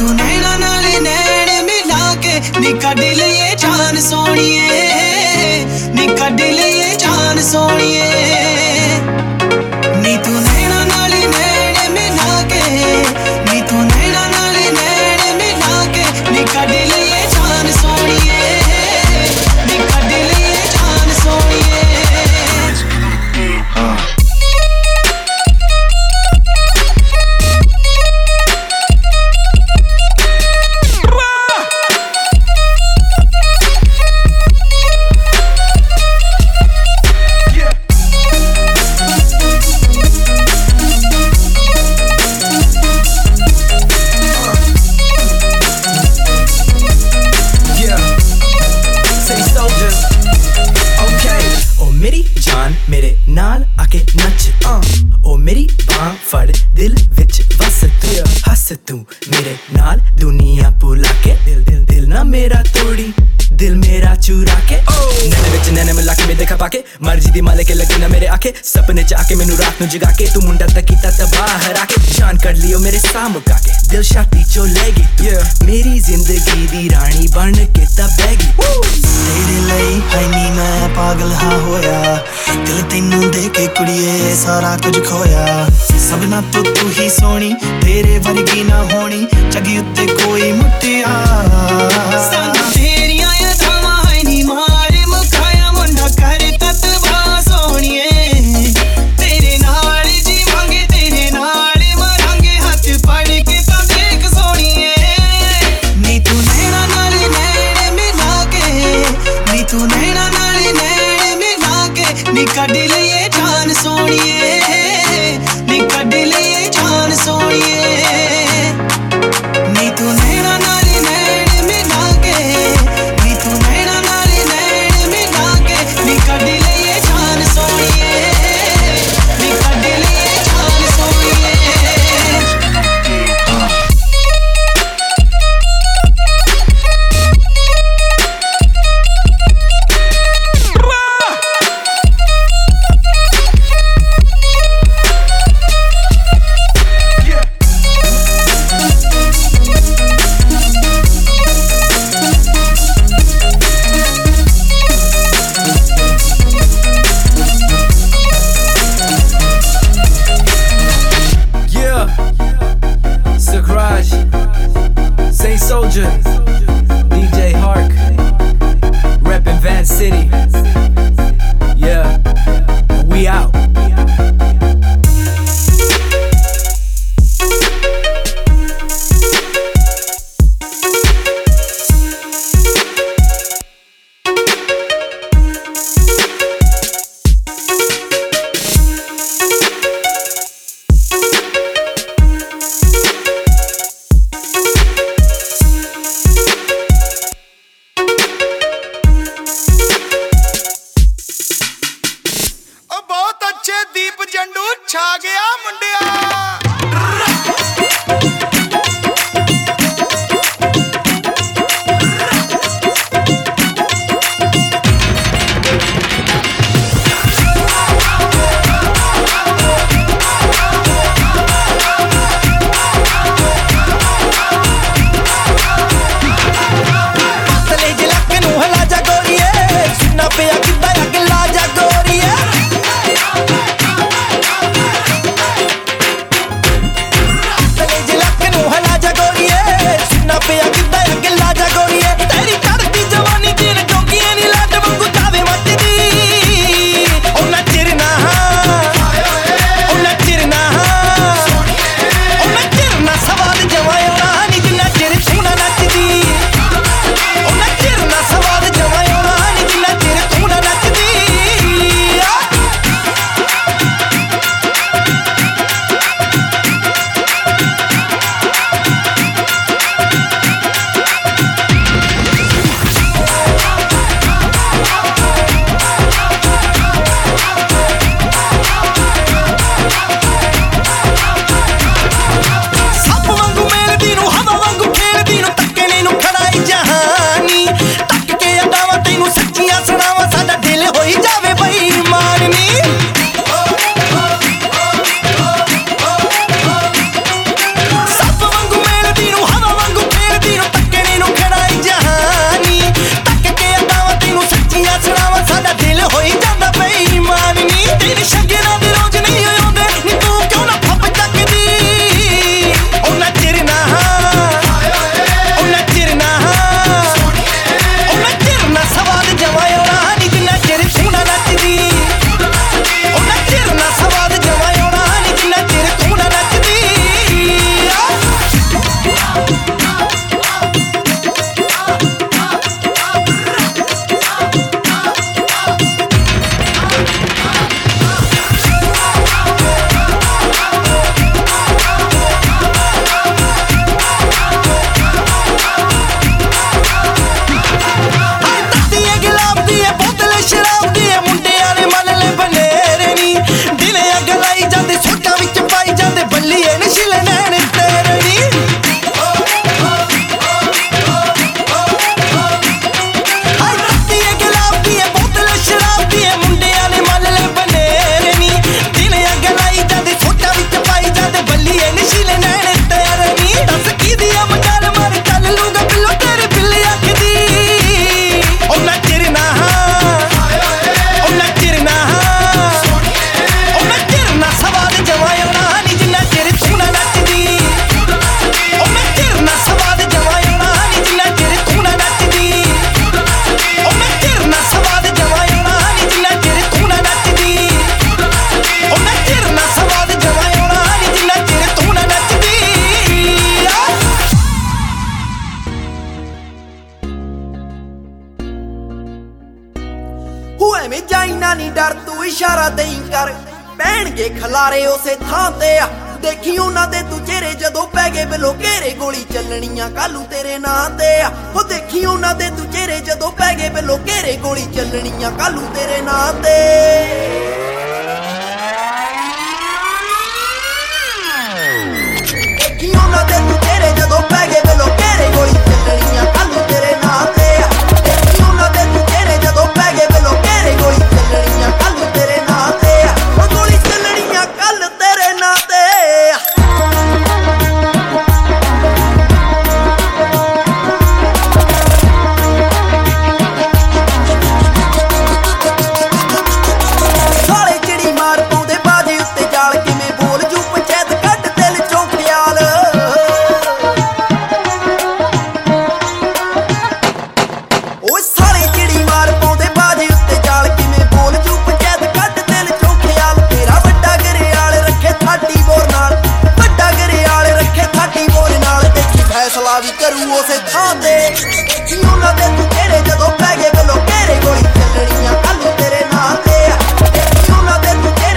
तू नैना नाले नैने मिला के निकट लिए जान सोनिए निकट लिए जान सोनिए नी तू नैना नाले नैने मिला के नी तू नैना नाले नैने मिला के निकट लिए जान सोनिए निकट लिए जान सोनिए सपने चाके मेनू रात नू जगा के तू मुंडा तक कीता तबाह राके जान कर लियो मेरे साम मुका के दिल शाती चो लेगी मेरी जिंदगी दी रानी बन के तबेगी तेरे लई हाय नी मैं पागल हां होया दिल तैनू देके कुड़िए सारा कुछ खोया सपना तो तू ही सोनी तेरे वर्गी ना होनी जगी उत्ते कोई मुटिया संग तेरियां यादां हाय नी मारे मुकाया मुंडा करे ततबा सोनिए ਫਿਰਣਗੇ ਖਲਾਰੇ ਉਸੇ ਥਾਂ ਤੇ ਆ ਦੇਖੀ ਉਹਨਾਂ ਦੇ ਤੂੰ ਚਿਹਰੇ ਜਦੋਂ ਪੈ ਗਏ ਬਿਲੋ ਘੇਰੇ ਗੋਲੀ ਚੱਲਣੀਆਂ ਕਾਲੂ ਤੇਰੇ ਨਾਂ ਤੇ ਆ ਉਹ ਦੇਖੀ ਉਹਨਾਂ ਦੇ ਤੂੰ ਚਿਹਰੇ ਜਦੋਂ ਪੈ ਗਏ ਬਿਲੋ ਘੇਰੇ ਗੋਲੀ ਚੱਲਣੀਆਂ ਕਾਲੂ ਤੇਰੇ ਨਾਂ ਤੇ ਦੇਖੀ ਉਹਨਾਂ ਦੇ ਤੂੰ ਚਿਹਰੇ ਜਦੋਂ ਪੈ ਗਏ ਬਿਲੋ ਘੇਰੇ ਗੋਲੀ ਚੱਲਣੀਆਂ ਕਾਲੂ ਤੇਰੇ ਨਾਂ ਤੇ ਆ ਦੇਖੀ ਉਹਨਾਂ ਦੇ ਤੂੰ ਚਿਹਰੇ ਜਦੋਂ ਪੈ ਗਏ ਬਿਲੋ ਘੇਰੇ ਗੋਲੀ ਚੱਲਣੀਆਂ ਕਾਲੂ ਤੇਰੇ ਨਾਂ ਤੇ ਆ ਉਹ ਗੋਲੀ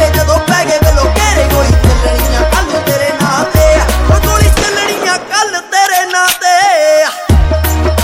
ਚੱਲਣੀਆਂ ਕਾਲੂ ਤੇਰੇ ਨਾਂ ਤੇ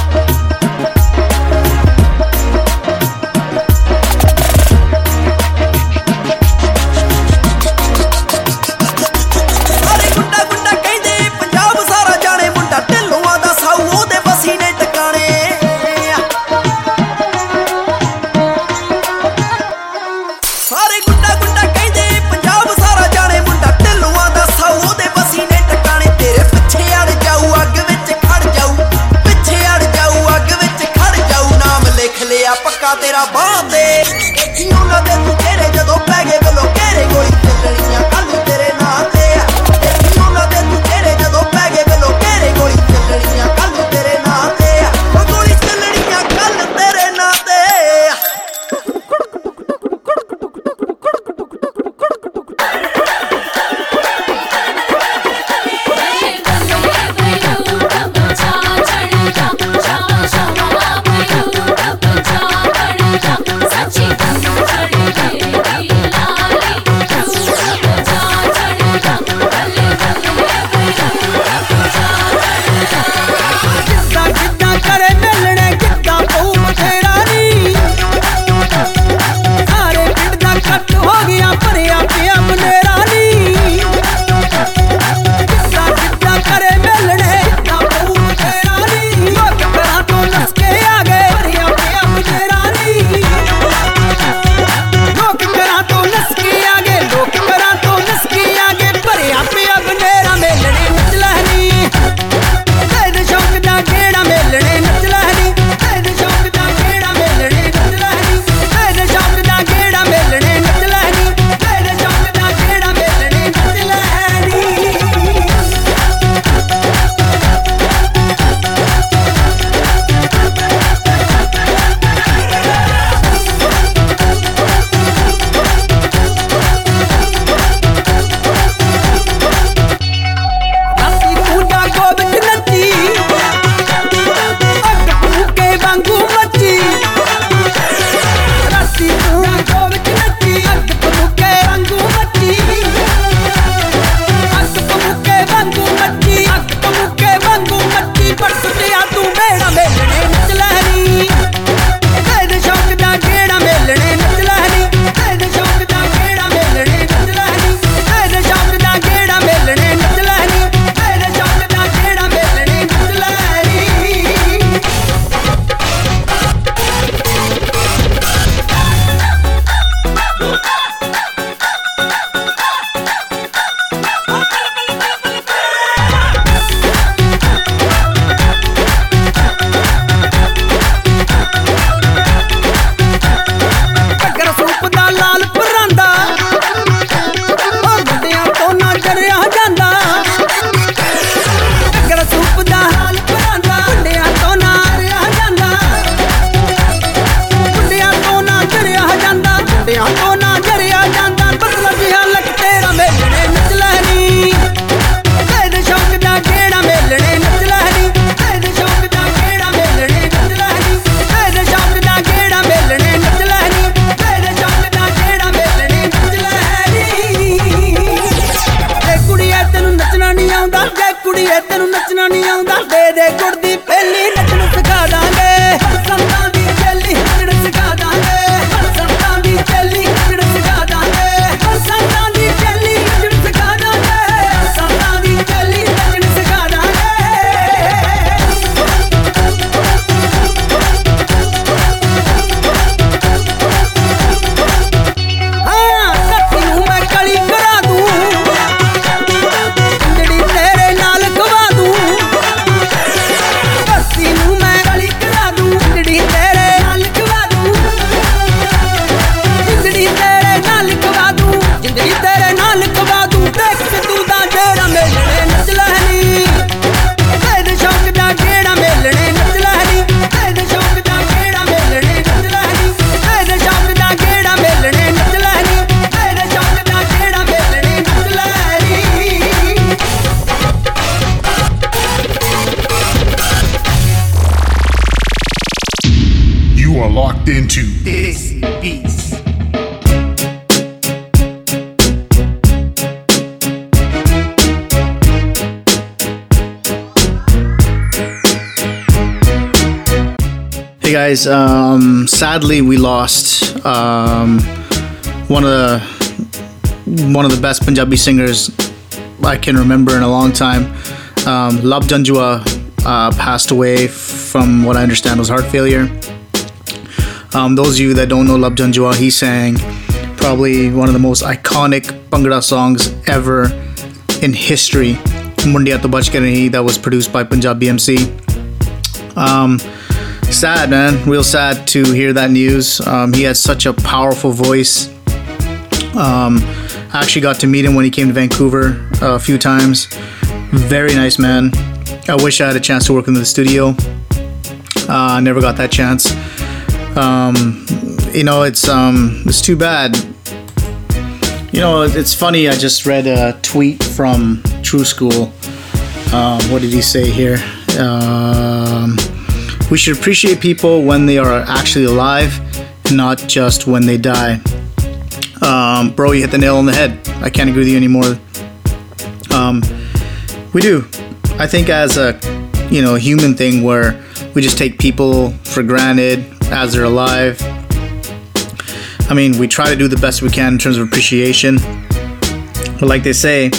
ਕੁੜੀਏ ਤੈਨੂੰ ਨੱਚਣਾ ਨਹੀਂ ਆਉਂਦਾ ਦੇ ਦੇ ਗੁੜ ਦੀ ਪਹਿਲੀ ਨੱਚਣ ਸਿਖਾ ਦਾਂਗੇ ਸੰਤਾਂ ਦੀ ਪਹਿਲੀ ਨੱਚਣ ਸਿਖਾ ਦਾਂਗੇ ਸੰਤਾਂ ਦੀ ਪਹਿਲੀ ਨੱਚਣ ਸਿਖਾ ਦਾਂਗੇ ਸੰਤਾਂ ਦੀ ਪਹਿਲੀ ਨੱਚਣ ਸਿਖਾ ਦਾਂਗੇ ਸੰਤਾਂ ਦੀ ਪਹਿਲੀ ਨੱਚਣ ਸਿਖਾ ਦਾਂਗੇ ਹਾਂ ਸੱਤੀ ਨੂੰ ਮੈਂ ਕਲੀ ਕਰਾ ਦੂੰ ਜਿਹੜੀ ਤੇਰੇ ਨਾਲ ਗਵਾ ਦੂੰ ਸੱਤੀ ਨੂੰ ਮੈਂ ਕਲੀ ਕਰਾ ਦੂੰ ਜਿਹੜੀ ਤੇਰੇ ਨਾਲ ਗਵਾ ਦੂੰ ਜਿਹੜੀ ਤੇਰੇ ਨਾਲ ਗਵਾ ਦੂੰ ਜਿਹੜੀ ਤੇਰੇ ਨਾਲ ਗਵਾ ਦੂੰ ਦੇਖ ਸਿੱਧੂ ਦਾ ਡੇਰਾ ਮੇਲਣੇ ਨੱਚ ਲਹਿਣੀ ਤੇਰੇ ਸ਼ੌਕ ਦਾ ਡੇਰਾ ਮੇਲਣੇ ਨੱਚ ਲਹਿਣੀ ਤੇਰੇ ਸ਼ੌਕ ਦਾ ਡੇਰਾ ਮੇਲਣੇ ਨੱਚ ਲਹਿਣੀ ਤੇਰੇ ਸ਼ੌਕ ਦਾ ਡੇਰਾ ਮੇਲਣੇ ਨੱਚ ਲਹਿਣੀ ਤੇਰੇ ਸ਼ੌਕ ਦਾ ਡੇਰਾ ਮੇਲਣੇ ਨੱਚ ਲਹਿਣੀ You are locked into Desi Beats. Hey guys, sadly we lost one of the best Punjabi singers I can remember in a long time. Labh Janjua passed away from what I understand was heart failure. Those of you that don't know Labh Janjua, he sang probably one of the most iconic Bhangra songs ever in history, Mundian To Bach Ke, that was produced by Panjabi MC. Sad, man, real sad to hear that news. He had such a powerful voice. I actually got to meet him when he came to Vancouver a few times. Very nice man. I wish I had a chance to work in the studio. Never got that chance. It's too bad. You know, it's funny. I just read a tweet from True School. What did he say here? We should appreciate people when they are actually alive, not just when they die. Bro, you hit the nail on the head. I can't agree with you anymore. We do. I think as a, human thing where we just take people for granted as they're alive. I mean, we try to do the best we can in terms of appreciation. But like they say,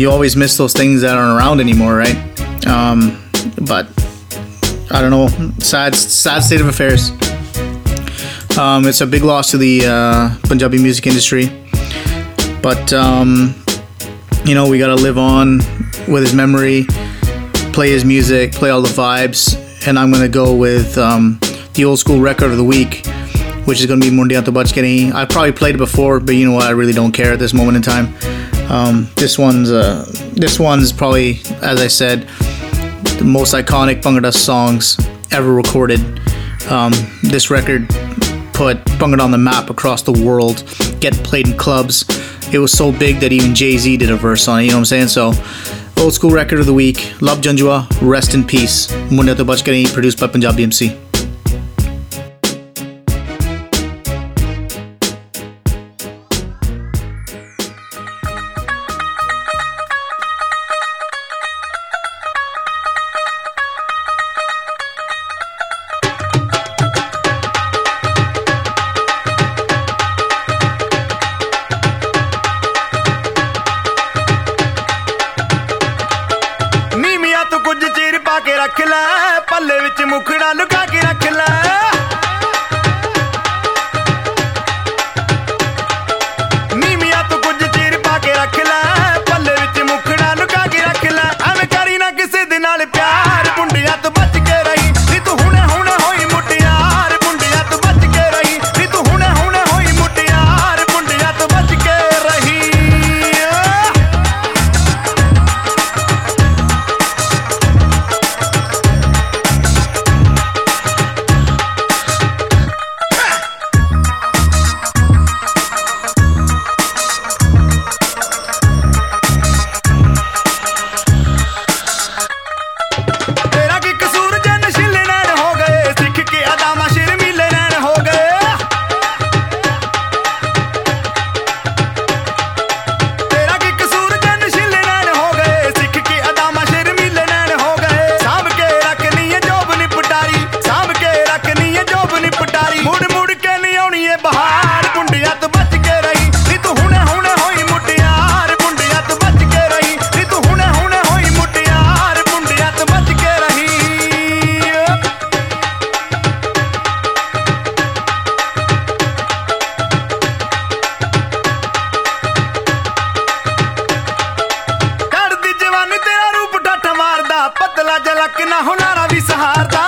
you always miss those things that aren't around anymore, right? But I don't know, sad state of affairs. It's a big loss to the Punjabi music industry, but we gotta live on with his memory, play his music, play all the vibes, and I'm gonna go with the old school record of the week, which is gonna be Mundian To Bach Ke. I've probably played it before, but you know what, I really don't care at this moment in time. This one's probably, as I said, the most iconic Bhangra songs ever recorded. This record put Bhangra on the map across the world, get played in clubs. It was so big that even Jay-Z did a verse on it, you know what I'm saying? So, old school record of the week, Labh Janjua, rest in peace. Mundian To Bach Ke, produced by Panjabi MC. ਇੱਕ ਨਾ ਹੁਨਾਰਾ ਵੀ ਸਹਾਰਦਾ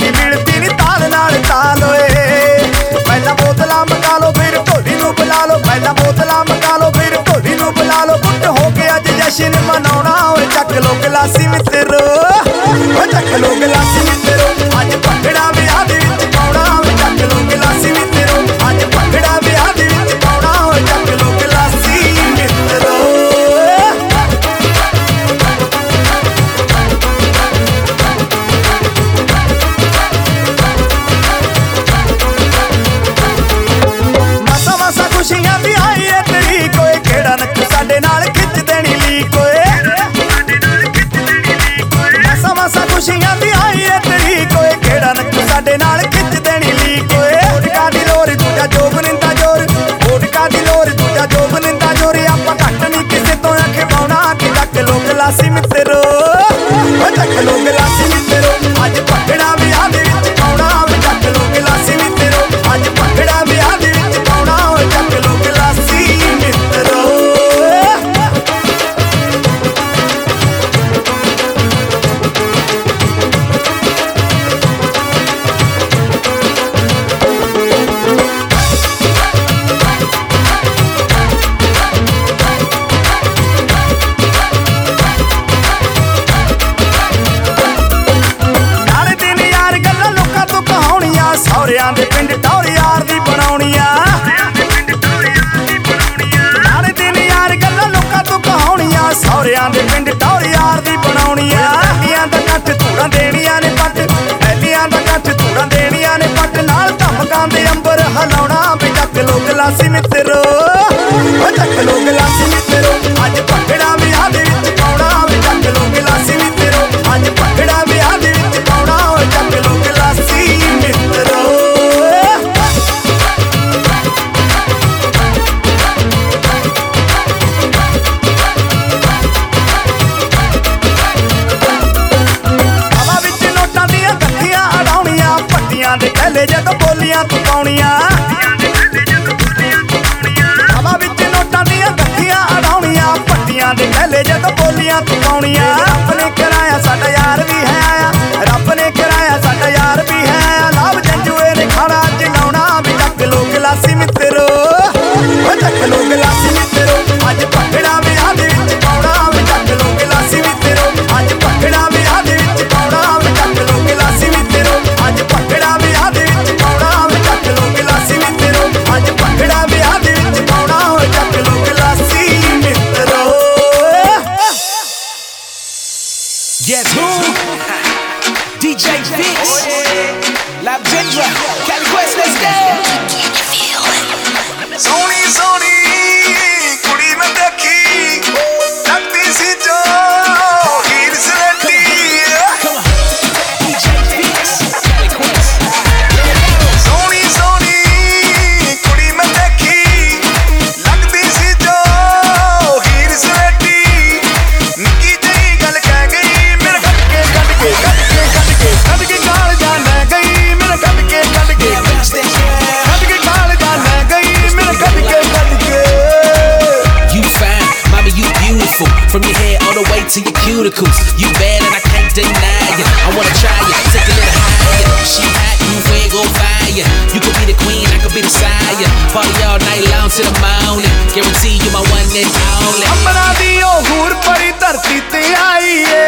नहीं मिलती नी ताल नाल ताल ओए। पहला बोतला मंगा लो फिर ढोली नू बुला लो, पहला बोतला मंगा लो फिर ढोली नू बुला लो। गुट हो के अज जश्न मनाउणा ओए, चक लो गलासी मित्रो, चक लो गलासी मित्रो, अज भंगड़ा विआह दे विच पाउणा ओए। चक लो गलासी मित्रो, अज भंगड़ा विआह दे विच पाउणा ओए, चक लो गलासी मित्रो। गलासी मित्रो, चक लो गलासी मित्रो, अज भंगड़ा विआह दे विच पाउणा ओए। चक लो गलासी मित्रो, अज भंगड़ा विआह दे विच पाउणा ओए, चक लो गलासी मित्रो। गलासी मित्रो, चक लो गलासी मित्रो, अज भंगड़ा विआह दे विच पाउणा ओए। चक लो गलासी मित्रो, अज भंगड़ा विआह दे विच पाउणा ओए, चक लो गलासी मित्रो। हवा विच नोटां दियां गठियां अडाउणियां, पट्टियां दे थल्ले जदों बोलियां तूं पाउणियां। रब ने कराया साडा यार भी है आया, लाभ जंजुए ने खाना अज लाउणा भी। चक लो गलासी मित्रो, चक लो गलासी मित्रो, अज भंगड़ा विआह दे विच पाउणा ओए। चक लो गलासी मित्रो, अज भंगड़ा विआह दे विच पाउणा ओए। चक लो गलासी मित्रो, अज भंगड़ा विआह दे विच पाउणा ओए। चक लो गलासी मित्रो, अज भंगड़ा विआह दे विच पाउणा ओए। चक लो गलासी मित्रो। Guess who? DJ Reminisce, Labh Janjua, Cali West, let's go! Can you feel it? Sony, Sony, kudi main dekhi, lagti si jo heer se landi. Come on, DJ Reminisce, Cali West. Sony, Sony, kudi main dekhi, lagti si jo heer se landi. Nikki jayi gal keh gayi, mere gat ke gat ke gat ke. कद के काल जान ले गई मेरा कद के काल जान ले गई मेरा कद के You fine, mama, you beautiful From your hair all the way to your cuticles You bad and I can't deny you I wanna try you, take a little higher She hot, you fuego fire You could be the queen, I could be the sire Party all night long till the morning Guarantee you my one and only अपना दियो घूर परी धरती ते आई है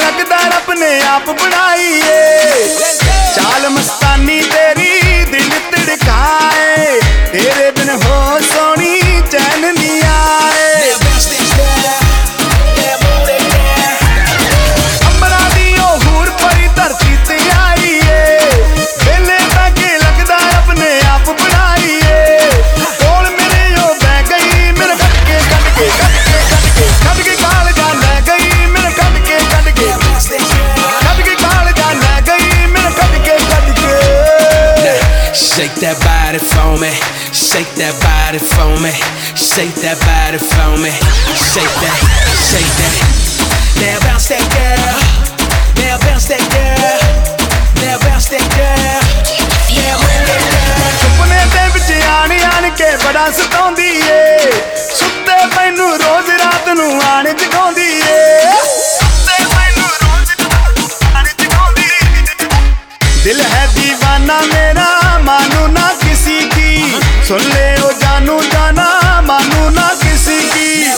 लगदा रब ने आप बनाई है चाल मस्तानी तेरी दिल तिड़काए तेरे बिन हो सोनी चैन नहीं आए अमरा दियो हूर परी धरती ते आई है बेले बैगे लगदा रब ने आप बनाई है कोल मेरे ओ बह गई मेरे कट के कट के कट के कट के कट के गाल जान ले गई मेरे कट के Shake that body for me, shake that body for me, shake that body for me, shake that. Now bounce that girl, now bounce that girl, now bounce that girl, now bounce that girl. सुपने ते विच आनी आन के बड़ा सताउंदी ए, सुते मैनू रोज रात नू आन जगाउंदी ए, सुते मैनू रोज रात नू आन जगाउंदी ए. सुन ले ओ जानू जाना मानू ना किसी की,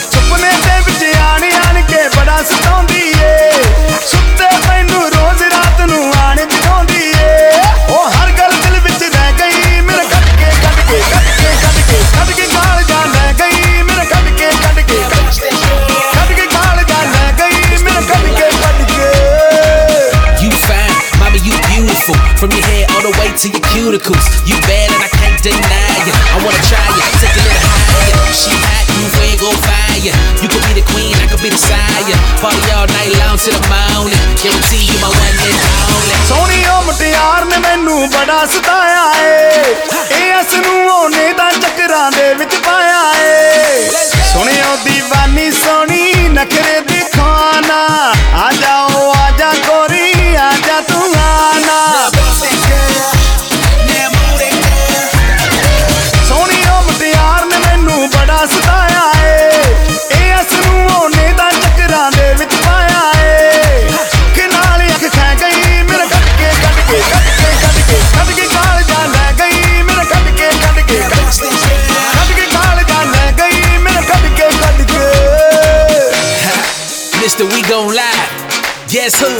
सुपने दे विच आनी आन के बड़ा सताउंदी ए, सुते मैनू रोज रात नू आन जगाउंदी ए, ओ हर गल दिल विच रह गई मेरे कट के कट के कट के कट के कट के गाल जा रह गई मेरे कट के कट के कट के गाल जा रह गई मेरे कट के कट के। You fine, mommy, you beautiful. From your hair all the way to your cuticles, you bad and I can't deny it. I wanna try it, take a little higher. She hot, you ain't gon' fire. You could be the queen, I could be the sire. Party all night long till the morning. Guarantee you my one and only. Sony oh mutiyar ne mainu bada sataya hai. AS nu ohne ta chakran de vich paya hai. Sony oh diwani soni nakhre dikhana. Aa jao gori, aa ja tu aana. Mister, we gon' live. Guess who?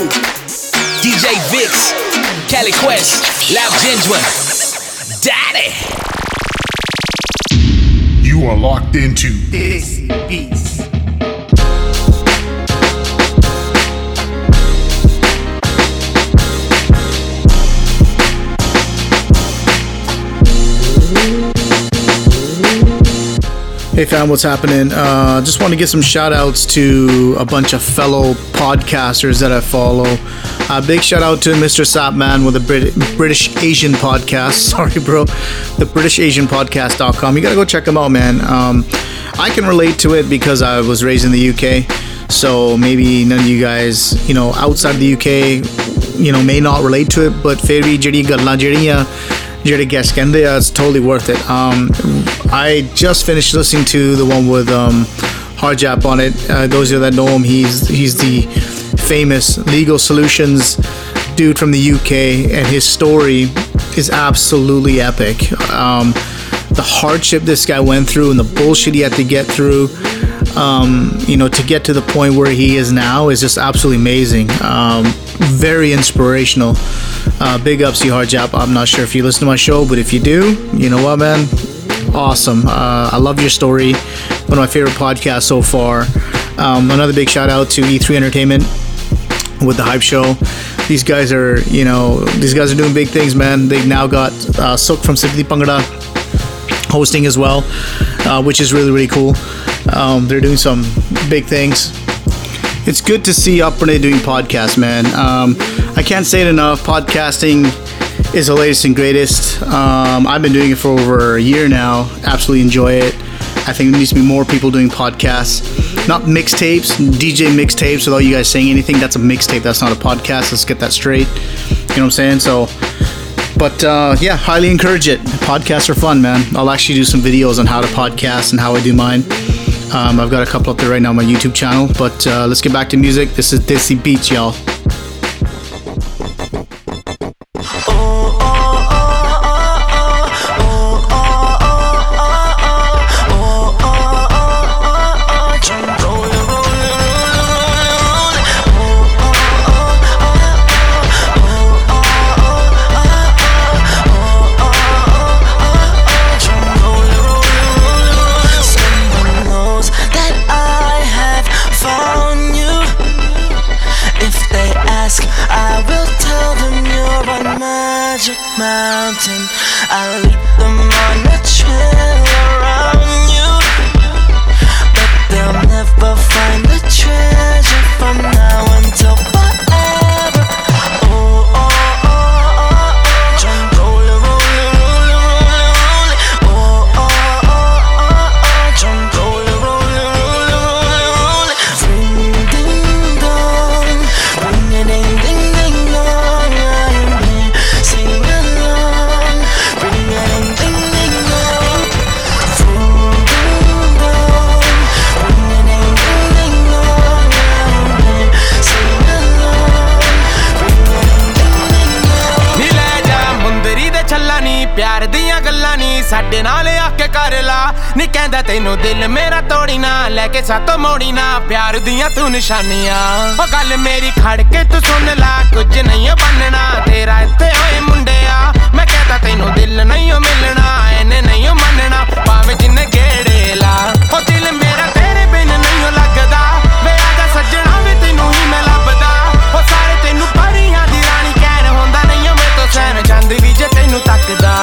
DJ Vix, Cali Quest, Labh Janjua, Daddy. You are locked into Desi Beats. Hey fam, what's happening? Just want to give some shout outs to a bunch of fellow podcasters that I follow. Big shout out to Mr. Sapman with the British Asian Podcast. Sorry bro, the britishasianpodcast.com. You gotta go check them out, man. I can relate to it because I was raised in the UK. So maybe none of you guys, you know, outside the UK, you know, may not relate to it, but fairly jiri gadla jiriya. It's totally worth it. I just finished listening to the one with Harjap on it. Those of you that know him, he's the famous Legal Solutions dude from the UK, and his story is absolutely epic. The hardship this guy went through and the bullshit he had to get through, you know, to get to the point where he is now is just absolutely amazing. Very inspirational. Big ups to Harjap. I'm not sure if you listen to my show, but if you do, you know what, man? Awesome. I love your story. One of my favorite podcasts so far. Another big shout out to E3 Entertainment with the Hype Show. These guys are doing big things, man. They've now got Suk from Sidhu Pangara hosting as well, which is really, really cool. They're doing some big things. It's good to see Apne doing podcasts, man. I can't say it enough. Podcasting is the latest and greatest. I've been doing it for over a year now. Absolutely enjoy it. I think there needs to be more people doing podcasts. Not mixtapes, DJ mixtapes without you guys saying anything. That's a mixtape. That's not a podcast. Let's get that straight. You know what I'm saying? So, but yeah, highly encourage it. Podcasts are fun, man. I'll actually do some videos on how to podcast and how I do mine. I've got a couple up there right now on my YouTube channel, but let's get back to music. This is Desi Beats, y'all. ਨੀ ਕਹਿੰਦਾ ਤੈਨੂੰ ਦਿਲ ਮੇਰਾ ਤੋੜੀ ਨਾ ਲੈ ਕੇ ਸਾਤੋਂ ਮੋੜੀ ਨਾ ਪਿਆਰ ਦੀਆਂ ਤੂੰ ਨਿਸ਼ਾਨੀਆਂ ਉਹ ਗੱਲ ਮੇਰੀ ਖੜ ਕੇ ਤੂੰ ਸੁਣ ਲਾ ਕੁਝ ਨਹੀਂ ਬੰਨਣਾ ਤੇਰਾ ਇੱਥੇ ਹੋਏ ਮੁੰਡਿਆ ਮੈਂ ਕਹਿੰਦਾ ਤੈਨੂੰ ਦਿਲ ਨਹੀਂ ਮਿਲਣਾ ਇਹਨੇ ਨਹੀਂ ਮੰਨਣਾ ਭਾਵੇਂ ਜਿੰਨੇ ਗੇੜੇ ਲਾ ਉਹ ਦਿਲ ਮੇਰਾ ਤੇਰੇ ਬਿਨ ਨਹੀਂ ਲੱਗਦਾ ਮੈਂ ਆਦਾ ਸੱਜਣਾ ਵੀ ਤੈਨੂੰ ਹੀ ਮੈਂ ਲੱਭਦਾ ਉਹ ਸਾਰੇ ਤੈਨੂੰ ਪਰੀਆਂ ਦੀ ਰਾਣੀ ਕਹਿਣ ਹੁੰਦਾ ਨਹੀਂ ਮੈਂ ਤੋਂ ਸਹਿਣ ਜਾਂਦੀ ਵੀ ਜੇ ਤੈਨੂੰ ਤੱਕਦਾ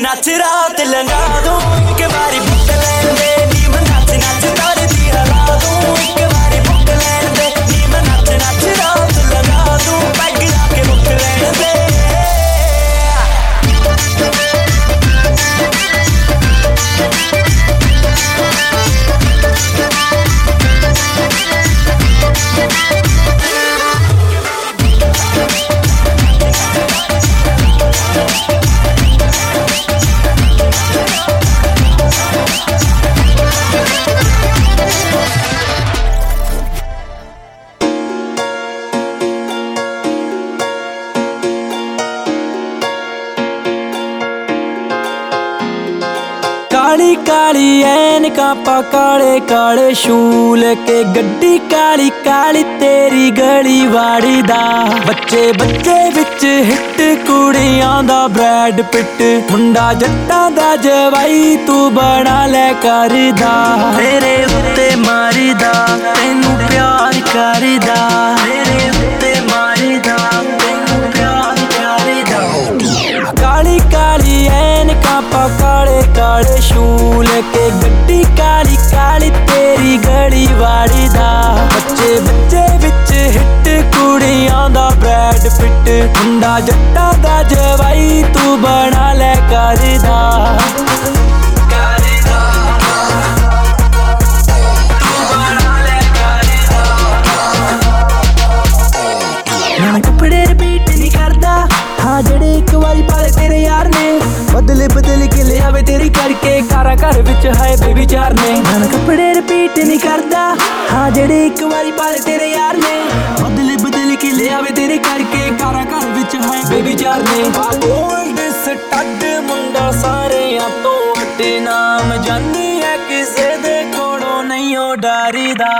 नाच नाच रात लंगा दूं एक बारी बुक लैन दे नी मैं नाच नाच तार दी हला दूं एक बारी बुक लैन दे नी मैं नाच नाच रात लंगा दूं बैग लाके बुक लैन दे काली ऐनका पा काले काले शूल के गड्डी काली काली तेरी गली वाड़ी दा बच्चे बच्चे विच हिट कुड़ियां दा ब्रैड पिट मुंडा जट्टां दा जवाई तू बना ले करदा तेरे उत्ते मारीदा तैनू प्यार करदा तेरे उत्ते मारीदा तैनू प्यार करदा काली काली ऐनका पा काले काले शूल के गड्डी काली काली तेरी गली वाड़ी दा बच्चे बच्चे विच हिट कुड़ियां दा ब्रैड पिट मुंडा जट्टा दा जवाई तू बना ले करदा ना कपड़े रिपीट नहीं करदा हाँ जड़े एक बारी पाले तेरे यार ने बदले बदले के ले आवे तेरी करके कारा घर विच है बेबी चार ने मन कपड़े रिपीट नहीं करदा हां जेड़े एक बारी पाले तेरे यार ने बदले बदले के ले आवे तेरी करके कारा घर विच है बेबी चार ने ओल्ड स्टड मुंडा सारे आ तो हटे नाम जानी है किसे दे कोड़ो नहीं ओ डरीदा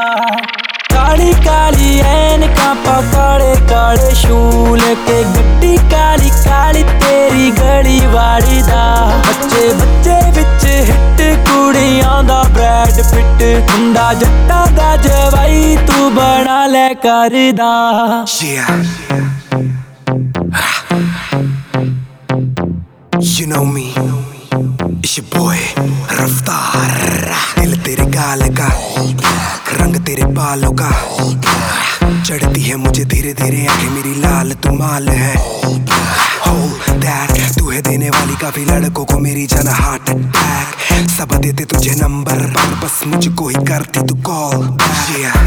काली काली ऐनका पा काले काले शूल के गड्डी काली काली तेरी गली वाड़ी दा बच्चे बच्चे विच हिट कुड़ियां दा ब्रैड पिट मुंडा जट्टा दा जवाई तू बना ले करदा You know me It's your boy Raftaar Dil tere gaal ka रंग तेरे बालों का चढ़ती है मुझे धीरे धीरे आंखें मेरी लाल तू माल है हो दैट तू है देने वाली काफी लड़कों को मेरी जान हार्ट अटैक सब देते तुझे नंबर बस मुझको ही करती तू कॉल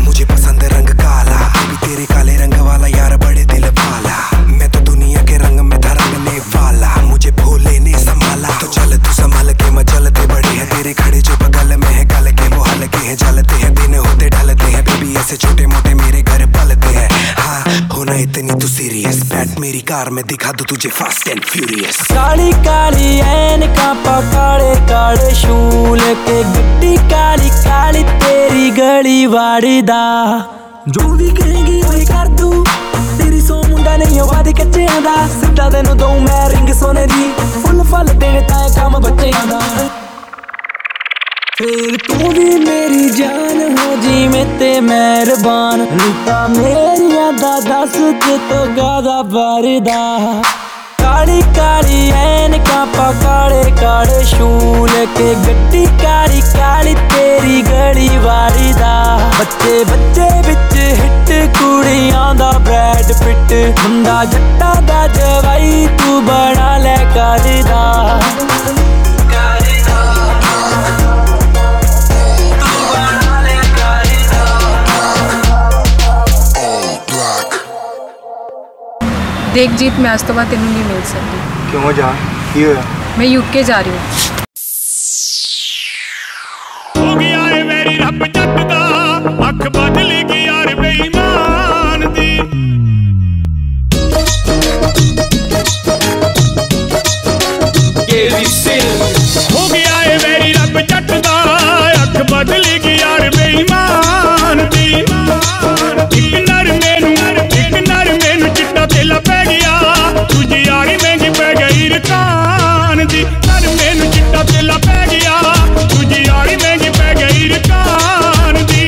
मुझे पसंद रंग काला भी तेरे काले रंग वाला यार बड़े दिल वाला मैं तो दुनिया के रंग में था रंगने वाला मुझे भोले ने संभाला तो चल तू संभाल के मचलते बड़ी है तेरे खड़े जो बगल में है गल के वो हल्के हैं जलते हैं दिन होते ढलते हैं बेबी ऐसे छोटे मोटे मेरे घर पलते हैं हाँ होना इतनी तू सीरियस बैठ मेरी कार में दिखा दो तुझे फास्ट एंड फ्यूरियस काली काली ऐनका पा काले काले शूल के गड्डी काली काली तेरी गली वाड़ी दा जो भी कहेगी वही कर दू तेरी सो मुंडा नहीं हो वादे कच्चे आंदा सिद्धा तेनू दूं मैं रिंग सोने दी फुल फल तेरे ताए काम बच्चे आंदा फिर तू भी मेरी जान हो जी में ते मेहरबान लुटा मेरिया दा दस ते तो गादा बारदा काली काली ऐनका पा काले काले शूल के गड्डी काली काली तेरी गली वाड़ी दा बच्चे बच्चे विच हिट कुड़ियां दा ब्रैड पिट मुंडा जट्टा दा जवाई तू बना ले करदा देख जीत मैं आज तो बात तेनू नहीं मिल सकती क्यों जा की होया मैं यूके जा रही हूं हो गया है मेरी रब जगदा अख बदलेगी यार बेईमान दी केवी से हो गया है मेरी रब जगदा अख बदलेगी यार बेईमान दी Chitta tela peh gaya, tujhe yaari mehngi peh gayi rkaan di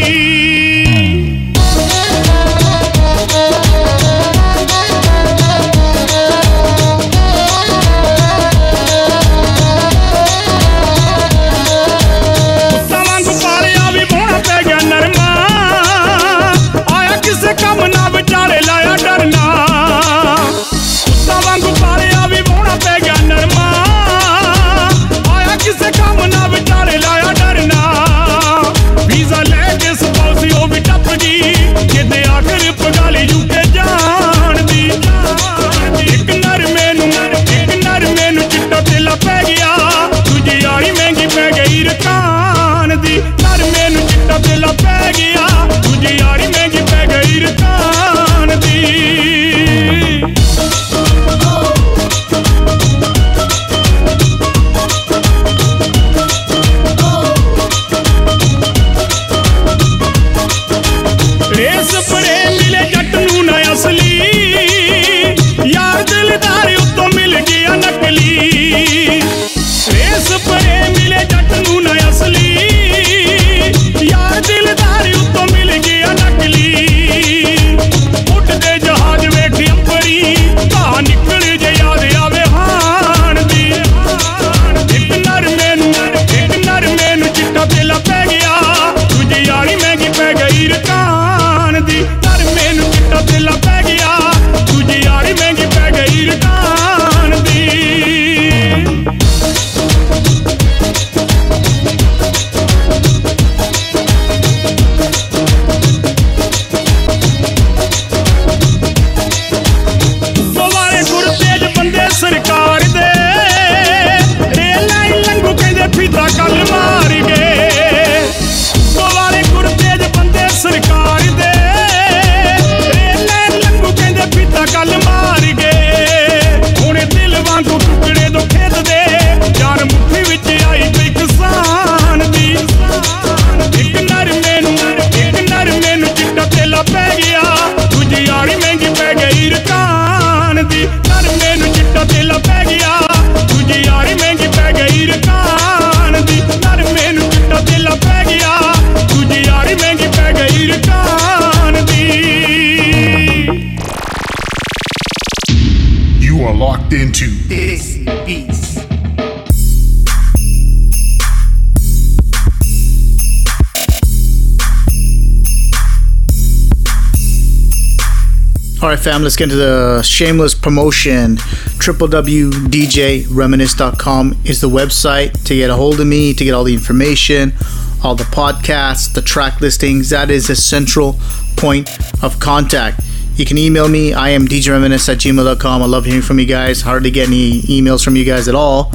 into Desi Beats. All right, fam, let's get into the shameless promotion. www.djreminisce.com is the website to get a hold of me, to get all the information, all the podcasts, the track listings. That is a central point of contact. You can email me. I am djreminisce@gmail.com. I love hearing from you guys. Hardly get any emails from you guys at all,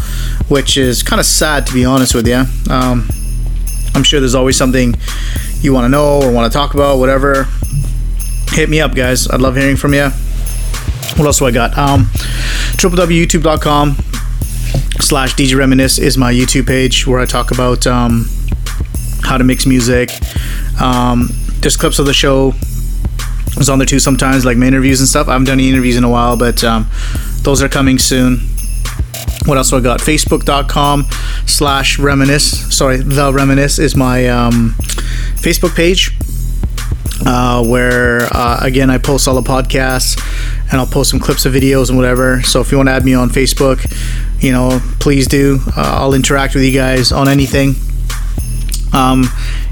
which is kind of sad, to be honest with you. I'm sure there's always something you want to know or want to talk about, whatever. Hit me up, guys. I'd love hearing from you. What else do I got? www.youtube.com/djreminisce is my YouTube page where I talk about how to mix music. There's clips of the show. It's on there too sometimes, like my interviews and stuff. I haven't done any interviews in a while, but those are coming soon. What else do I got? Facebook.com/reminisce. Sorry, The Reminisce is my Facebook page. Where again I post all the podcasts and I'll post some clips of videos and whatever. So if you want to add me on Facebook, you know, please do. I'll interact with you guys on anything.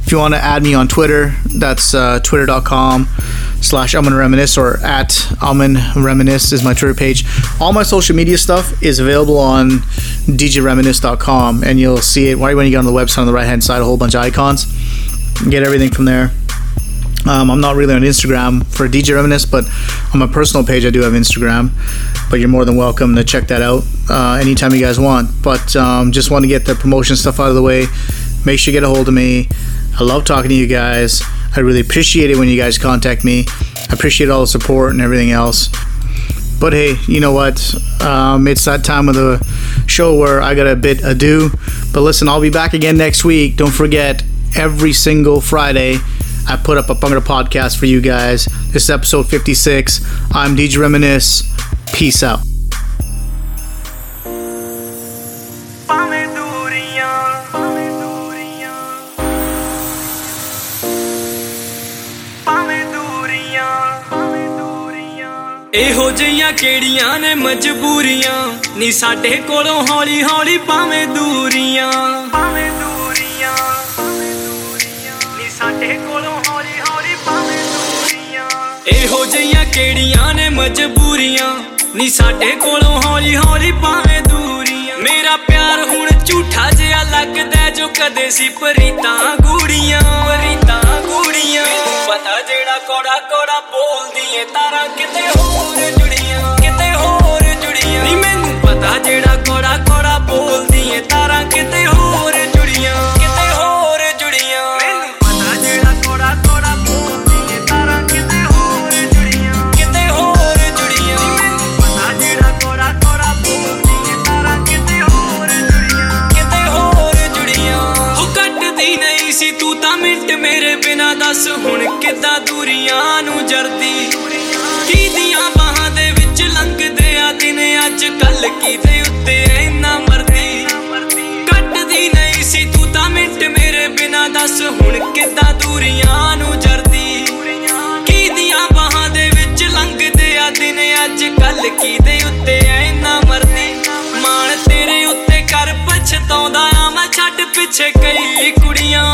If you want to add me on Twitter, that's twitter.com/almondreminisce or @almondreminisce is my Twitter page. All my social media stuff is available on djreminisce.com, and you'll see it right when you get on the website on the right hand side, a whole bunch of icons. Get everything from there. I'm not really on Instagram for DJ Reminisce, but on my personal page I do have Instagram, but you're more than welcome to check that out anytime you guys want. But just want to get the promotion stuff out of the way. Make sure you get a hold of me. I love talking to you guys. I really appreciate it when you guys contact me. I appreciate all the support and everything else. But hey, you know what? It's that time of the show where I got a bit ado. But listen, I'll be back again next week. Don't forget, every single Friday I put up a Bangla podcast for you guys. This is episode 56. I'm DJ Reminisce. Peace out. ਇਹੋ ਜਿਹੀਆਂ ਕਿਹੜੀਆਂ ਨੇ ਮਜਬੂਰੀਆਂ ਨੀ ਸਾਡੇ ਕੋਲੋਂ ਹੌਲੀ ਹੌਲੀ ਭਾਵੇਂ ਦੂਰੀਆਂ ਇਹੋ ਜਿਹੀਆਂ ਕਿਹੜੀਆਂ ਨੇ ਮਜਬੂਰੀਆਂ ਨੀ ਸਾਡੇ ਕੋਲੋਂ ਹੌਲੀ ਹੌਲੀ ਭਾਵੇਂ ਦੂਰੀਆਂ ਮੇਰਾ ਪਿਆਰ ਹੁਣ ਝੂਠਾ ਜਿਹਾ ਲੱਗਦਾ ਜੋ ਕਦੇ ਸੀ ਪਰੀਤਾਂ ਗੂੜੀਆਂ ਮੈਨੂੰ ਪਤਾ ਜਿਹੜਾ ਕੋੜਾ ਕੋੜਾ ਬੋਲਦੀ ਏ ਤਾਰਾਂ ਕਿਤੇ ਹੋਰ ਜੁੜੀਆਂ ਨੀ ਮੈਨੂੰ ਪਤਾ ਜਿਹੜਾ ਕੋੜਾ ਕੋੜਾ ਬੋਲਦੀ ਏ ਤਾਰਾਂ ਕਿਤੇ ਹੋਰ ਜੁੜੀਆਂ ਦੱਸ ਹੁਣ ਕਿੱਦਾਂ ਦੂਰੀਆਂ ਨੂੰ ਜਰਦੀ ਕੀ ਦੀਆਂ ਬਾਹਾਂ ਦੇ ਵਿੱਚ ਲੰਘਦੇ ਆ ਦਿਨ ਅੱਜ ਕੱਲ ਕਿਤੇ ਉੱਤੇ ਇੰਨਾ ਮਰਦੀ ਕੱਟਦੀ ਨਹੀਂ ਸੀ ਤੂੰ ਤਾਂ ਮਿੰਟ ਮੇਰੇ ਬਿਨਾਂ ਦੱਸ ਹੁਣ ਕਿੱਦਾਂ ਦੂਰੀਆਂ ਨੂੰ ਜਰਦੀ ਕੀ ਦੀਆਂ ਬਾਹਾਂ ਦੇ ਵਿੱਚ ਲੰਘਦੇ ਆ ਦਿਨ ਅੱਜ ਕੱਲ ਕਿਤੇ ਉੱਤੇ ਇੰਨਾ ਮਰਦੀ ਮਾਣ ਤੇਰੇ ਉੱਤੇ ਕਰ ਪਛਤਾਉਂਦਾ ਆ ਮੈਂ ਛੱਡ ਪਿੱਛੇ ਕਈ ਕੁੜੀਆਂ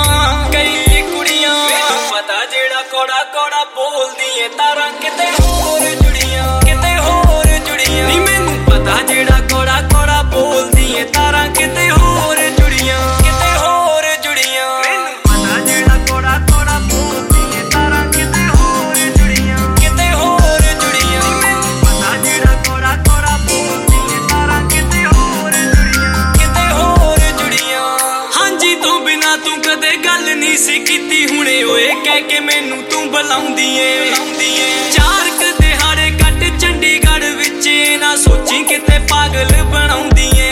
ਪਤਾ ਜਿਹੜਾ ਕੋੜਾ ਕੋੜਾ ਬੋਲਦੀ ਏ ਤਾਰਾਂ ਕਿਤੇ ਹੋਰ ਜੁੜੀਆਂ ਨੀ ਮੈਨੂੰ ਪਤਾ ਜਿਹੜਾ ਕੋੜਾ ਕੋੜਾ ਬੋਲਦੀ ਏ ਤਾਰਾਂ ਕਿਤੇ ਹੋਰ ਜੁੜੀਆਂ ਸੀ ਕੀਤੀ ਹੁਣੇ ਓਏ ਕਹਿ ਕੇ ਮੈਨੂੰ ਤੂੰ ਬੁਲਾਉਂਦੀ ਏ ਚਾਰ ਕ ਦਿਹਾੜੇ ਕੱਟ ਚੰਡੀਗੜ੍ਹ ਵਿੱਚ ਨਾ ਸੋਚੀ ਕਿਤੇ ਪਾਗਲ ਬਣਾਉਂਦੀ ਏ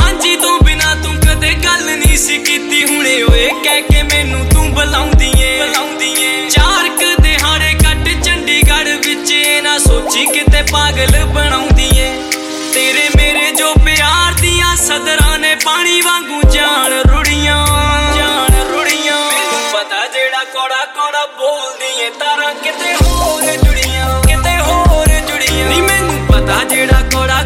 ਹਾਂਜੀ ਤੋਂ ਬਿਨਾ ਤੂੰ ਕਦੇ ਗੱਲ ਨਹੀਂ ਸੀ ਕੀਤੀ ਹੁਣੇ ਓਏ ਕਹਿ ਕੇ ਮੈਨੂੰ ਤੂੰ ਬੁਲਾਉਂਦੀ ਏ ਚਾਰ ਕ ਦਿਹਾੜੇ ਕੱਟ ਚੰਡੀਗੜ੍ਹ ਵਿੱਚ ਨਾ ਸੋਚੀ ਕਿਤੇ ਪਾਗਲ ਬਣਾਉਂਦੀ ਏ ਤੇਰੇ ਮੇਰੇ ਜੋ ਪਿਆਰ ਦੀਆਂ ਸਦਰਾਂ ਨੇ ਪਾਣੀ ਵਾਂਗੂ ਜਾਣ ਰੁੜੀਆਂ ਮੈਨੂੰ ਪਤਾ ਜਿਹੜਾ ਕੋੜਾ ਕੋੜਾ ਬੋਲਦੀ ਏ ਤਾਰਾਂ ਕਿਤੇ ਹੋਰ ਜੁੜੀਆਂ ਨੀ ਮੈਨੂੰ ਪਤਾ ਜਿਹੜਾ ਕੋੜਾ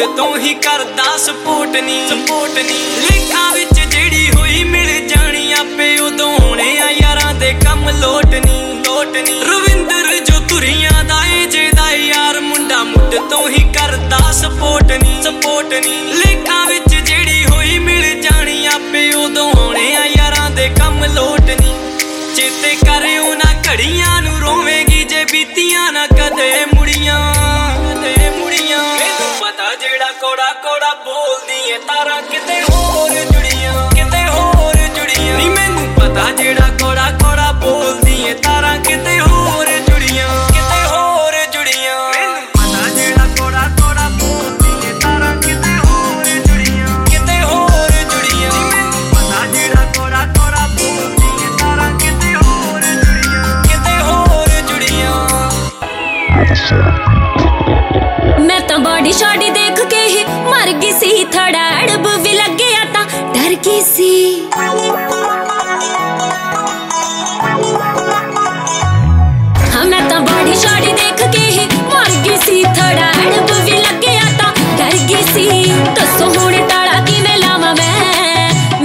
ਸਪੋਰਟ ਤੂੰ ਹੀ ਕਰਦਾ ਸਪੋਰਟ ਨਹੀਂ ਸਪੋਰਟ ਨਹੀਂ ਲਿੰਕਾਂ ਵਿੱਚ ਜਿਹੜੀ ਹੋਈ ਮਿਲ ਜਾਣੀ ਆਪੇ ਉਦੋਂ ਹੋਣੇ ਆ ਯਾਰਾਂ ਦੇ ਕੰਮ ਲੋਟ ਨਹੀਂ ਲੋਟ ਨਹੀਂ ਰਵਿੰਦਰ ਜੋ ਤੁਰੀਆਂ ਦਾ ਏ ਜਿਹਦਾ ਯਾਰ ਮੁੰਡਾ ਮੁੱਢ ਤੂੰ ਹੀ ਕਰਦਾ ਸਪੋਰਟ ਨਹੀਂ ਸਪੋਰਟ ਨਹੀਂ ਲਿੰਕਾਂ ਵਿੱਚ ਜਿਹੜੀ ਹੋਈ ਮਿਲ ਜਾਣੀ ਆਪੇ ਉਦੋਂ ਹੋਣੇ ਆ ਯਾਰਾਂ ਦੇ ਕੰਮ ਲੋਟ ਨਹੀਂ ਚੇਤੇ ਕਰਿਓ ਨਾ ਘੜੀਆਂ ਨੂੰ ਰੋਵੇਂਗੀ ਜੇ ਬੀਤੀਆਂ ਨਾ ਕਦੇ ਮੁੜੀਆਂ ਕਦੇ ਮੁੜੀਆਂ ਮੈਨੂੰ ਪਤਾ ਜਿਹੜਾ ਕੋੜਾ ਕੋੜਾ ਬੋਲਦੀ ਏ ਤਾਰਾਂ ਕਿਤੇ ਹੋਰ ਜੁੜੀਆਂ ਨੀ ਮੈਨੂੰ ਪਤਾ ਜਿਹੜਾ ਕੋੜਾ ਕੋੜਾ ਬੋਲਦੀ ਏ ਤਾਰਾਂ ਕਿਤੇ ਹੋਰ ਜੁੜੀਆਂ ਮੈਨੂੰ ਪਤਾ ਜਿਹੜਾ ਕੋੜਾ ਕੋੜਾ ਬੋਲਦੀ ਏ ਤਾਰਾਂ ਕਿਤੇ ਹੋਰ ਜੁੜੀਆਂ ਨੀ ਮੈਨੂੰ ਪਤਾ ਜਿਹੜਾ ਕੋੜਾ ਕੋੜਾ ਬੋਲਦੀ मैं तो बॉडी शॉडी देख के ही मर गई सी थोड़ा अड़ब भी लग गया था डर गई सी हाँ मैं तो बॉडी शॉडी देख के ही मर गई सी थोड़ा अड़ब भी लग गया था डर गई सी दसो हुण टाला की मैं लावा मैं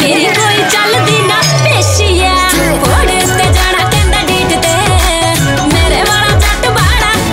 मेरी कोई चलदी ना पेशिया घोड़े ते जाना कहंदा डेट ते मेरे वाला जट बाड़ा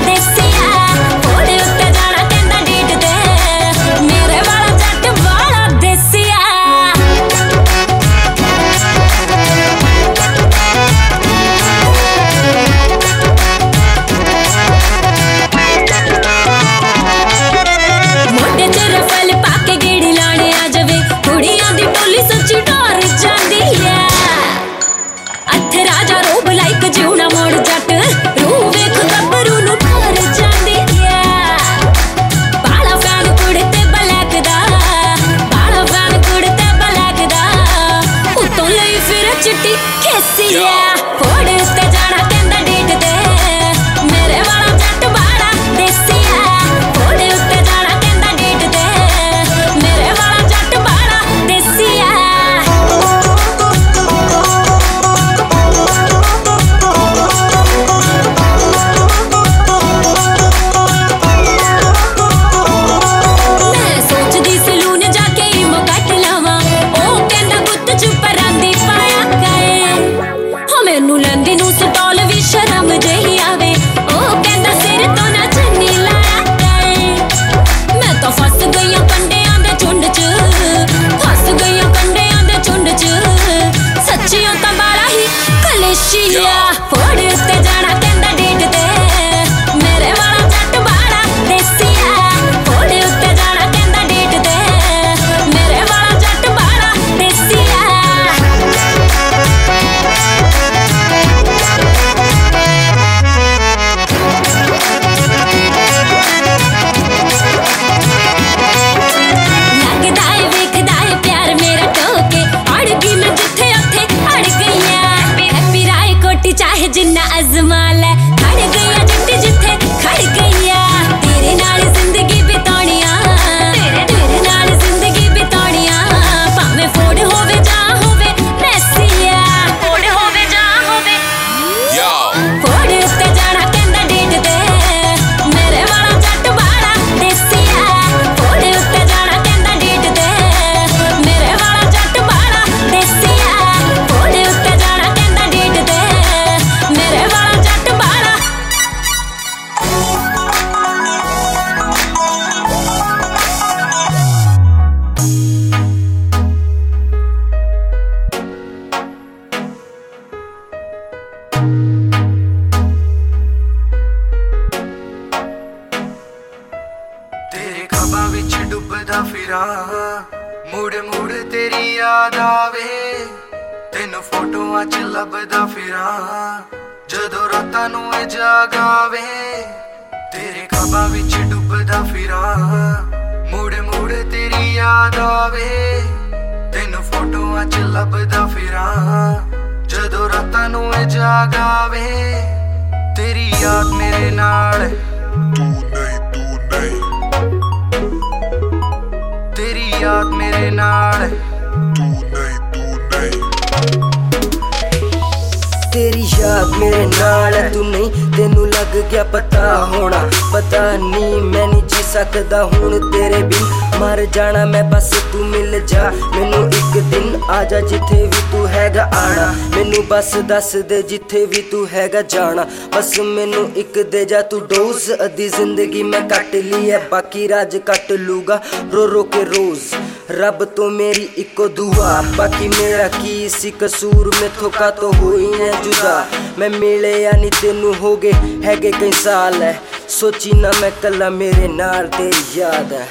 ਸਕਦਾ ਹੁਣ ਤੇਰੇ ਬਿਨ ਮਰ ਜਾਣਾ ਮੈਂ ਬਸ ਤੂੰ ਮਿਲ ਜਾ ਮੈਨੂੰ ਇੱਕ ਦਿਨ ਆ ਜਾ ਜਿੱਥੇ ਵੀ ਤੂੰ ਹੈਗਾ ਆਣਾ ਮੈਨੂੰ ਬਸ ਦੱਸ ਦੇ ਜਿੱਥੇ ਵੀ ਤੂੰ ਹੈਗਾ ਜਾਣਾ ਬਸ ਮੈਨੂੰ ਇੱਕ ਦੇ ਜਾ ਤੂੰ ਡੋਜ਼ ਅੱਧੀ ਜ਼ਿੰਦਗੀ ਮੈਂ ਕੱਟ ਲਈ ਹੈ ਬਾਕੀ ਰਾਜ ਕੱਟ ਲੂਗਾ ਰੋ ਰੋ ਕੇ ਰੋਜ਼ ਰੱਬ ਤੋਂ ਮੇਰੀ ਇੱਕੋ ਦੁਆ ਬਾਕੀ ਮੇਰਾ ਕੀ ਸੀ ਕਸੂਰ ਮੈਥੋਂ ਕਾਹਤੋਂ ਹੋਈ ਹੈ ਜੁਦਾ ਮੈਂ ਮਿਲਿਆ ਨਹੀਂ ਤੈਨੂੰ ਹੋ ਗਏ ਹੈਗੇ ਕਈ ਸਾਲ ਹੈ ਸੋਚੀ ਨਾ ਮੈਂ ਕੱਲਾ ਮੇਰੇ ਨਾਲ ਤੇਰੀ ਯਾਦ ਹੈ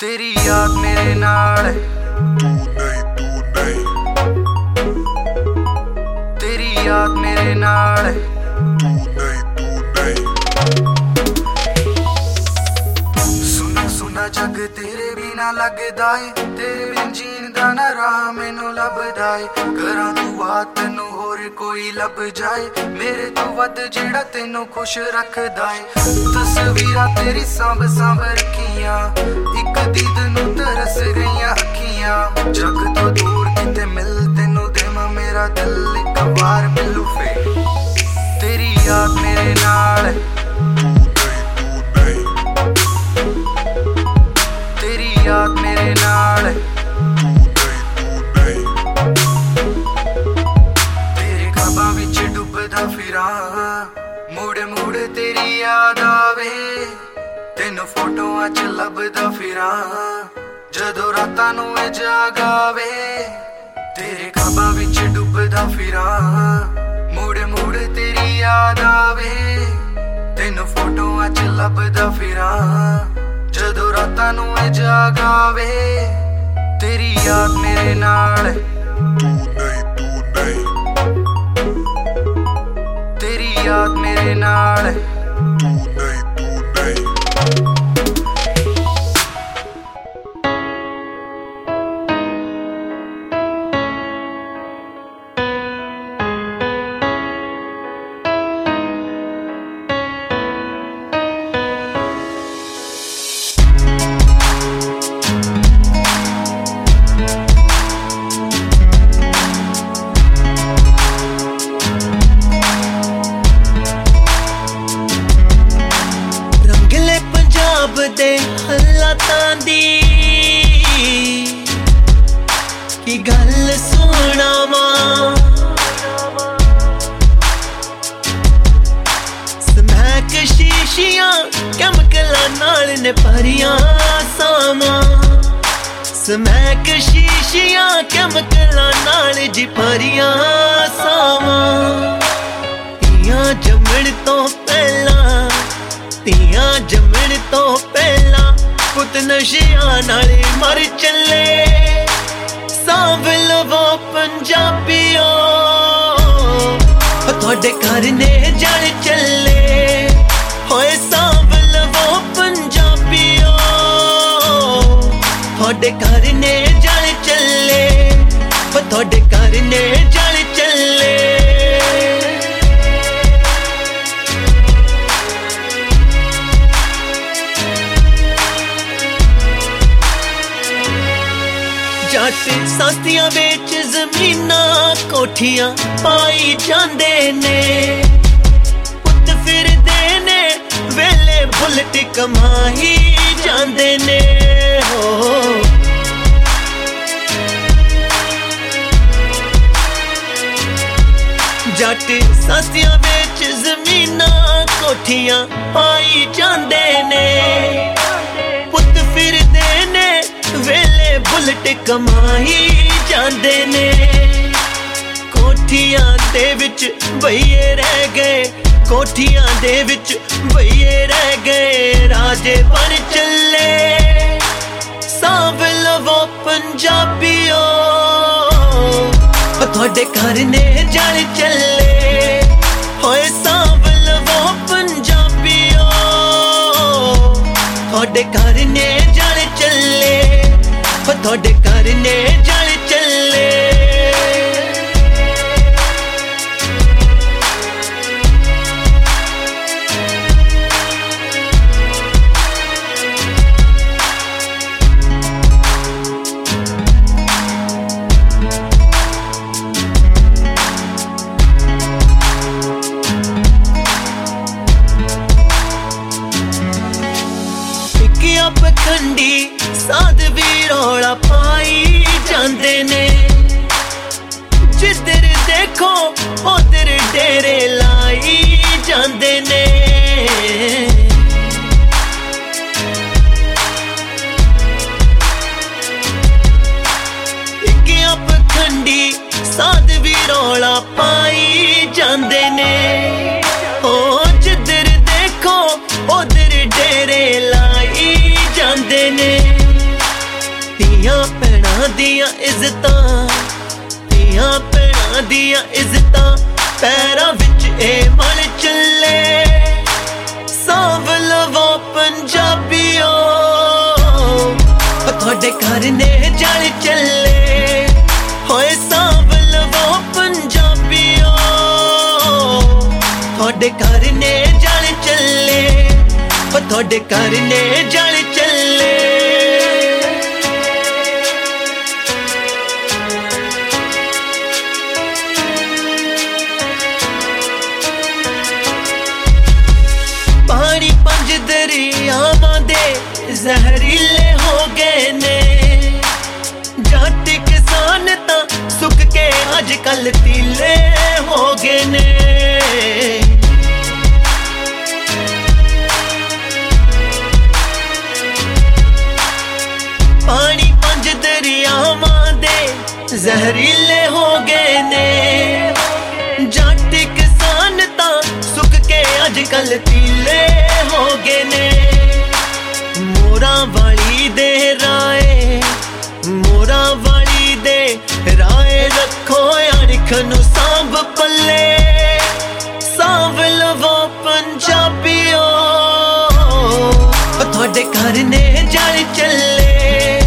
ਤੇਰੀ ਯਾਦ ਮੇਰੇ ਨਾਲ ਤੂੰ ਨਹੀਂ ਤੇਰੀ ਯਾਦ ਮੇਰੇ ਨਾਲ ਤੂੰ ਨਹੀਂ ਸੁਣਾ ਸੁਣਾ ਜੱਗ ਤੇਰੇ ਬਿਨਾ ਲੱਗਦਾ ਏ ਤੇਰੇ ਬਿਨ ਜੀਣ ਦਾ ਨਾ ਰਾਹ ਮੈਨੂੰ ਲੱਭਦਾ ਏ ਘਰਾਂ ਤੂੰ ਆ ਤੈਨੂੰ ਹੋਰ ਕੋਈ ਲੱਭ ਜਾਏ ਮੇਰੇ ਤੋਂ ਵੱਧ ਜਿਹੜਾ ਤੈਨੂੰ ਖੁਸ਼ ਰੱਖਦਾ ਏ ਤਸਵੀਰਾਂ ਤੇਰੀ ਸਾਂਭ ਸਾਂਭ ਰੱਖੀਆਂ ਇੱਕ ਦੀਦ ਨੂੰ ਤਰਸ ਗਈਆਂ ਅੱਖੀਆਂ ਜੱਗ ਤੋਂ ਦੂਰ ਕਿਤੇ ਮਿਲ ਤੈਨੂੰ ਦੇਵਾਂ ਮੇਰਾ ਦਿਲ ਇੱਕ ਵਾਰ ਮਿਲੂ ਫੇਰ ਤੇਰੀ ਯਾਦ ਮੇਰੇ ਨਾਲ ਤੇਰੀ ਯਾਦ ਮੇਰੇ ਨਾਲ ਤੇਰੇ ਖਾਬਾਂ ਵਿੱਚ ਡੁੱਬਦਾ ਫਿਰਾਂ ਮੋੜੇ ਮੋੜੇ ਤੇਰੀ ਯਾਦ ਆਵੇ ਤੈਨੂੰ ਫੋਟੋਆਂ ਚ ਲੱਭਦਾ ਫਿਰਾਂ ਜਦੋਂ ਰਾਤਾਂ ਨੂੰ ਇਹ ਜਾਗਾਵੇ ਤੇਰੇ ਖਾਬਾਂ ਵਿੱਚ ਡੁੱਬਦਾ ਫਿਰਾਂ ਮੋੜੇ ਮੋੜੇ ਤੇਰੀ ਯਾਦ ਆਵੇ ਤੈਨੂੰ ਫੋਟੋਆਂ ਚ ਲੱਭਦਾ ਫਿਰਾਂ ਜਦੋਂ ਰਾਤਾਂ ਨੂੰ ਇਹ ਜਾਗਾਵੇ ਤੇਰੀ ਯਾਦ ਮੇਰੇ ਨਾਲ ਤੂੰ ਨਹੀਂ ਤੇਰੀ ਯਾਦ ਮੇਰੇ ਨਾਲ ਆ ਪਖੰਡੀ ਸਾਧ ਵੀ ਰੌਲਾ ਪਾਈ ਜਾਂਦੇ ਨੇ ਜਿੱਧਰ ਦੇਖੋ ਉਧਰ ਡੇਰੇ ਲਾਈ ਜਾਂਦੇ ਨੇ ਕਿ ਆ ਪਖੰਡੀ ਸਾਧ ਵੀ ਰੌਲਾ ਪਾਈ ਜਾਂਦੇ ਨੇ ਓ ਜਿੱਧਰ ਦੇਖੋ ਉਧਰ ਡੇਰੇ ਲਾਈ ਜਾਂਦੇ ਨੇ ਧੀਆਂ ਭੈਣਾਂ ਦੀਆਂ ਇੱਜ਼ਤਾਂ ਧੀਆਂ ਭੈਣਾਂ ਦੀਆਂ ਇੱਜ਼ਤਾਂ ਪੈਰਾਂ ਵਿੱਚ ਇਹ ਮਲ ਚੱਲੇ ਸਾਂਭ ਲਵੋ ਪੰਜਾਬੀਓ ਤੁਹਾਡੇ ਘਰ ਨੇ ਜਲ ਚੱਲੇ ਹੋਏ ਸਾਂਭ ਲਵੋ ਪੰਜਾਬੀਓ ਤੁਹਾਡੇ ਘਰ ਨੇ ਜਲ ਚੱਲੇ ਤੁਹਾਡੇ ਘਰ ਨੇ ਜਲ ਚੱਲੇ ਪਾਣੀ ਪੰਜ ਦਰਿਆਵਾਂ ਦੇ ਜ਼ਹਿਰੀਲੇ ਹੋ ਗਏ ਨੇ ਜੱਟ ਕਿਸਾਨ ਤਾਂ ਸੁੱਕ ਕੇ ਅੱਜ ਕੱਲ ਤੀਲੇ ਹੋ ਗਏ ਨੇ ਪਾਣੀ ਪੰਜ ਦਰਿਆਵਾਂ ਦੇ ਜ਼ਹਿਰੀਲੇ ਹੋ ਗਏ ਨੇ ਜੱਟ ਕਿਸਾਨ ਤਾਂ ਸੁੱਕ ਕੇ ਅੱਜ ਕੱਲ ਤੀਲੇ ਹੋ ਗਏ ਨੇ ਮੋਰਾਂ ਵਾਲੀ ਦੇ ਰਾਏ ਮੋਰਾਂ ਵਾਲੀ ਦੇ ਰਾਏ ਰੱਖੋ ਅਣਖ ਨੂੰ ਸਾਂਭ ਪੱਲੇ ਸਾਂਭ ਲਵੋ ਪੰਜਾਬੀਓ ਤੁਹਾਡੇ ਘਰ ਨੇ ਜਲ ਚੱਲੇ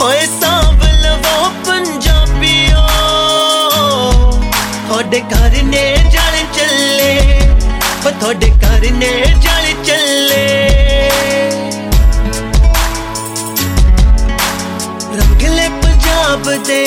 ਹੋਏ ਸਾਂਭ ਲਵੋ ਪੰਜਾਬੀਓ ਤੁਹਾਡੇ ਘਰ ਨੇ ਜਲ ਚੱਲੇ ਤੁਹਾਡੇ ਘਰ ਨੇ ਜਲ ਚੱਲੇ ਰੰਗਲੇ ਪੰਜਾਬ ਦੇ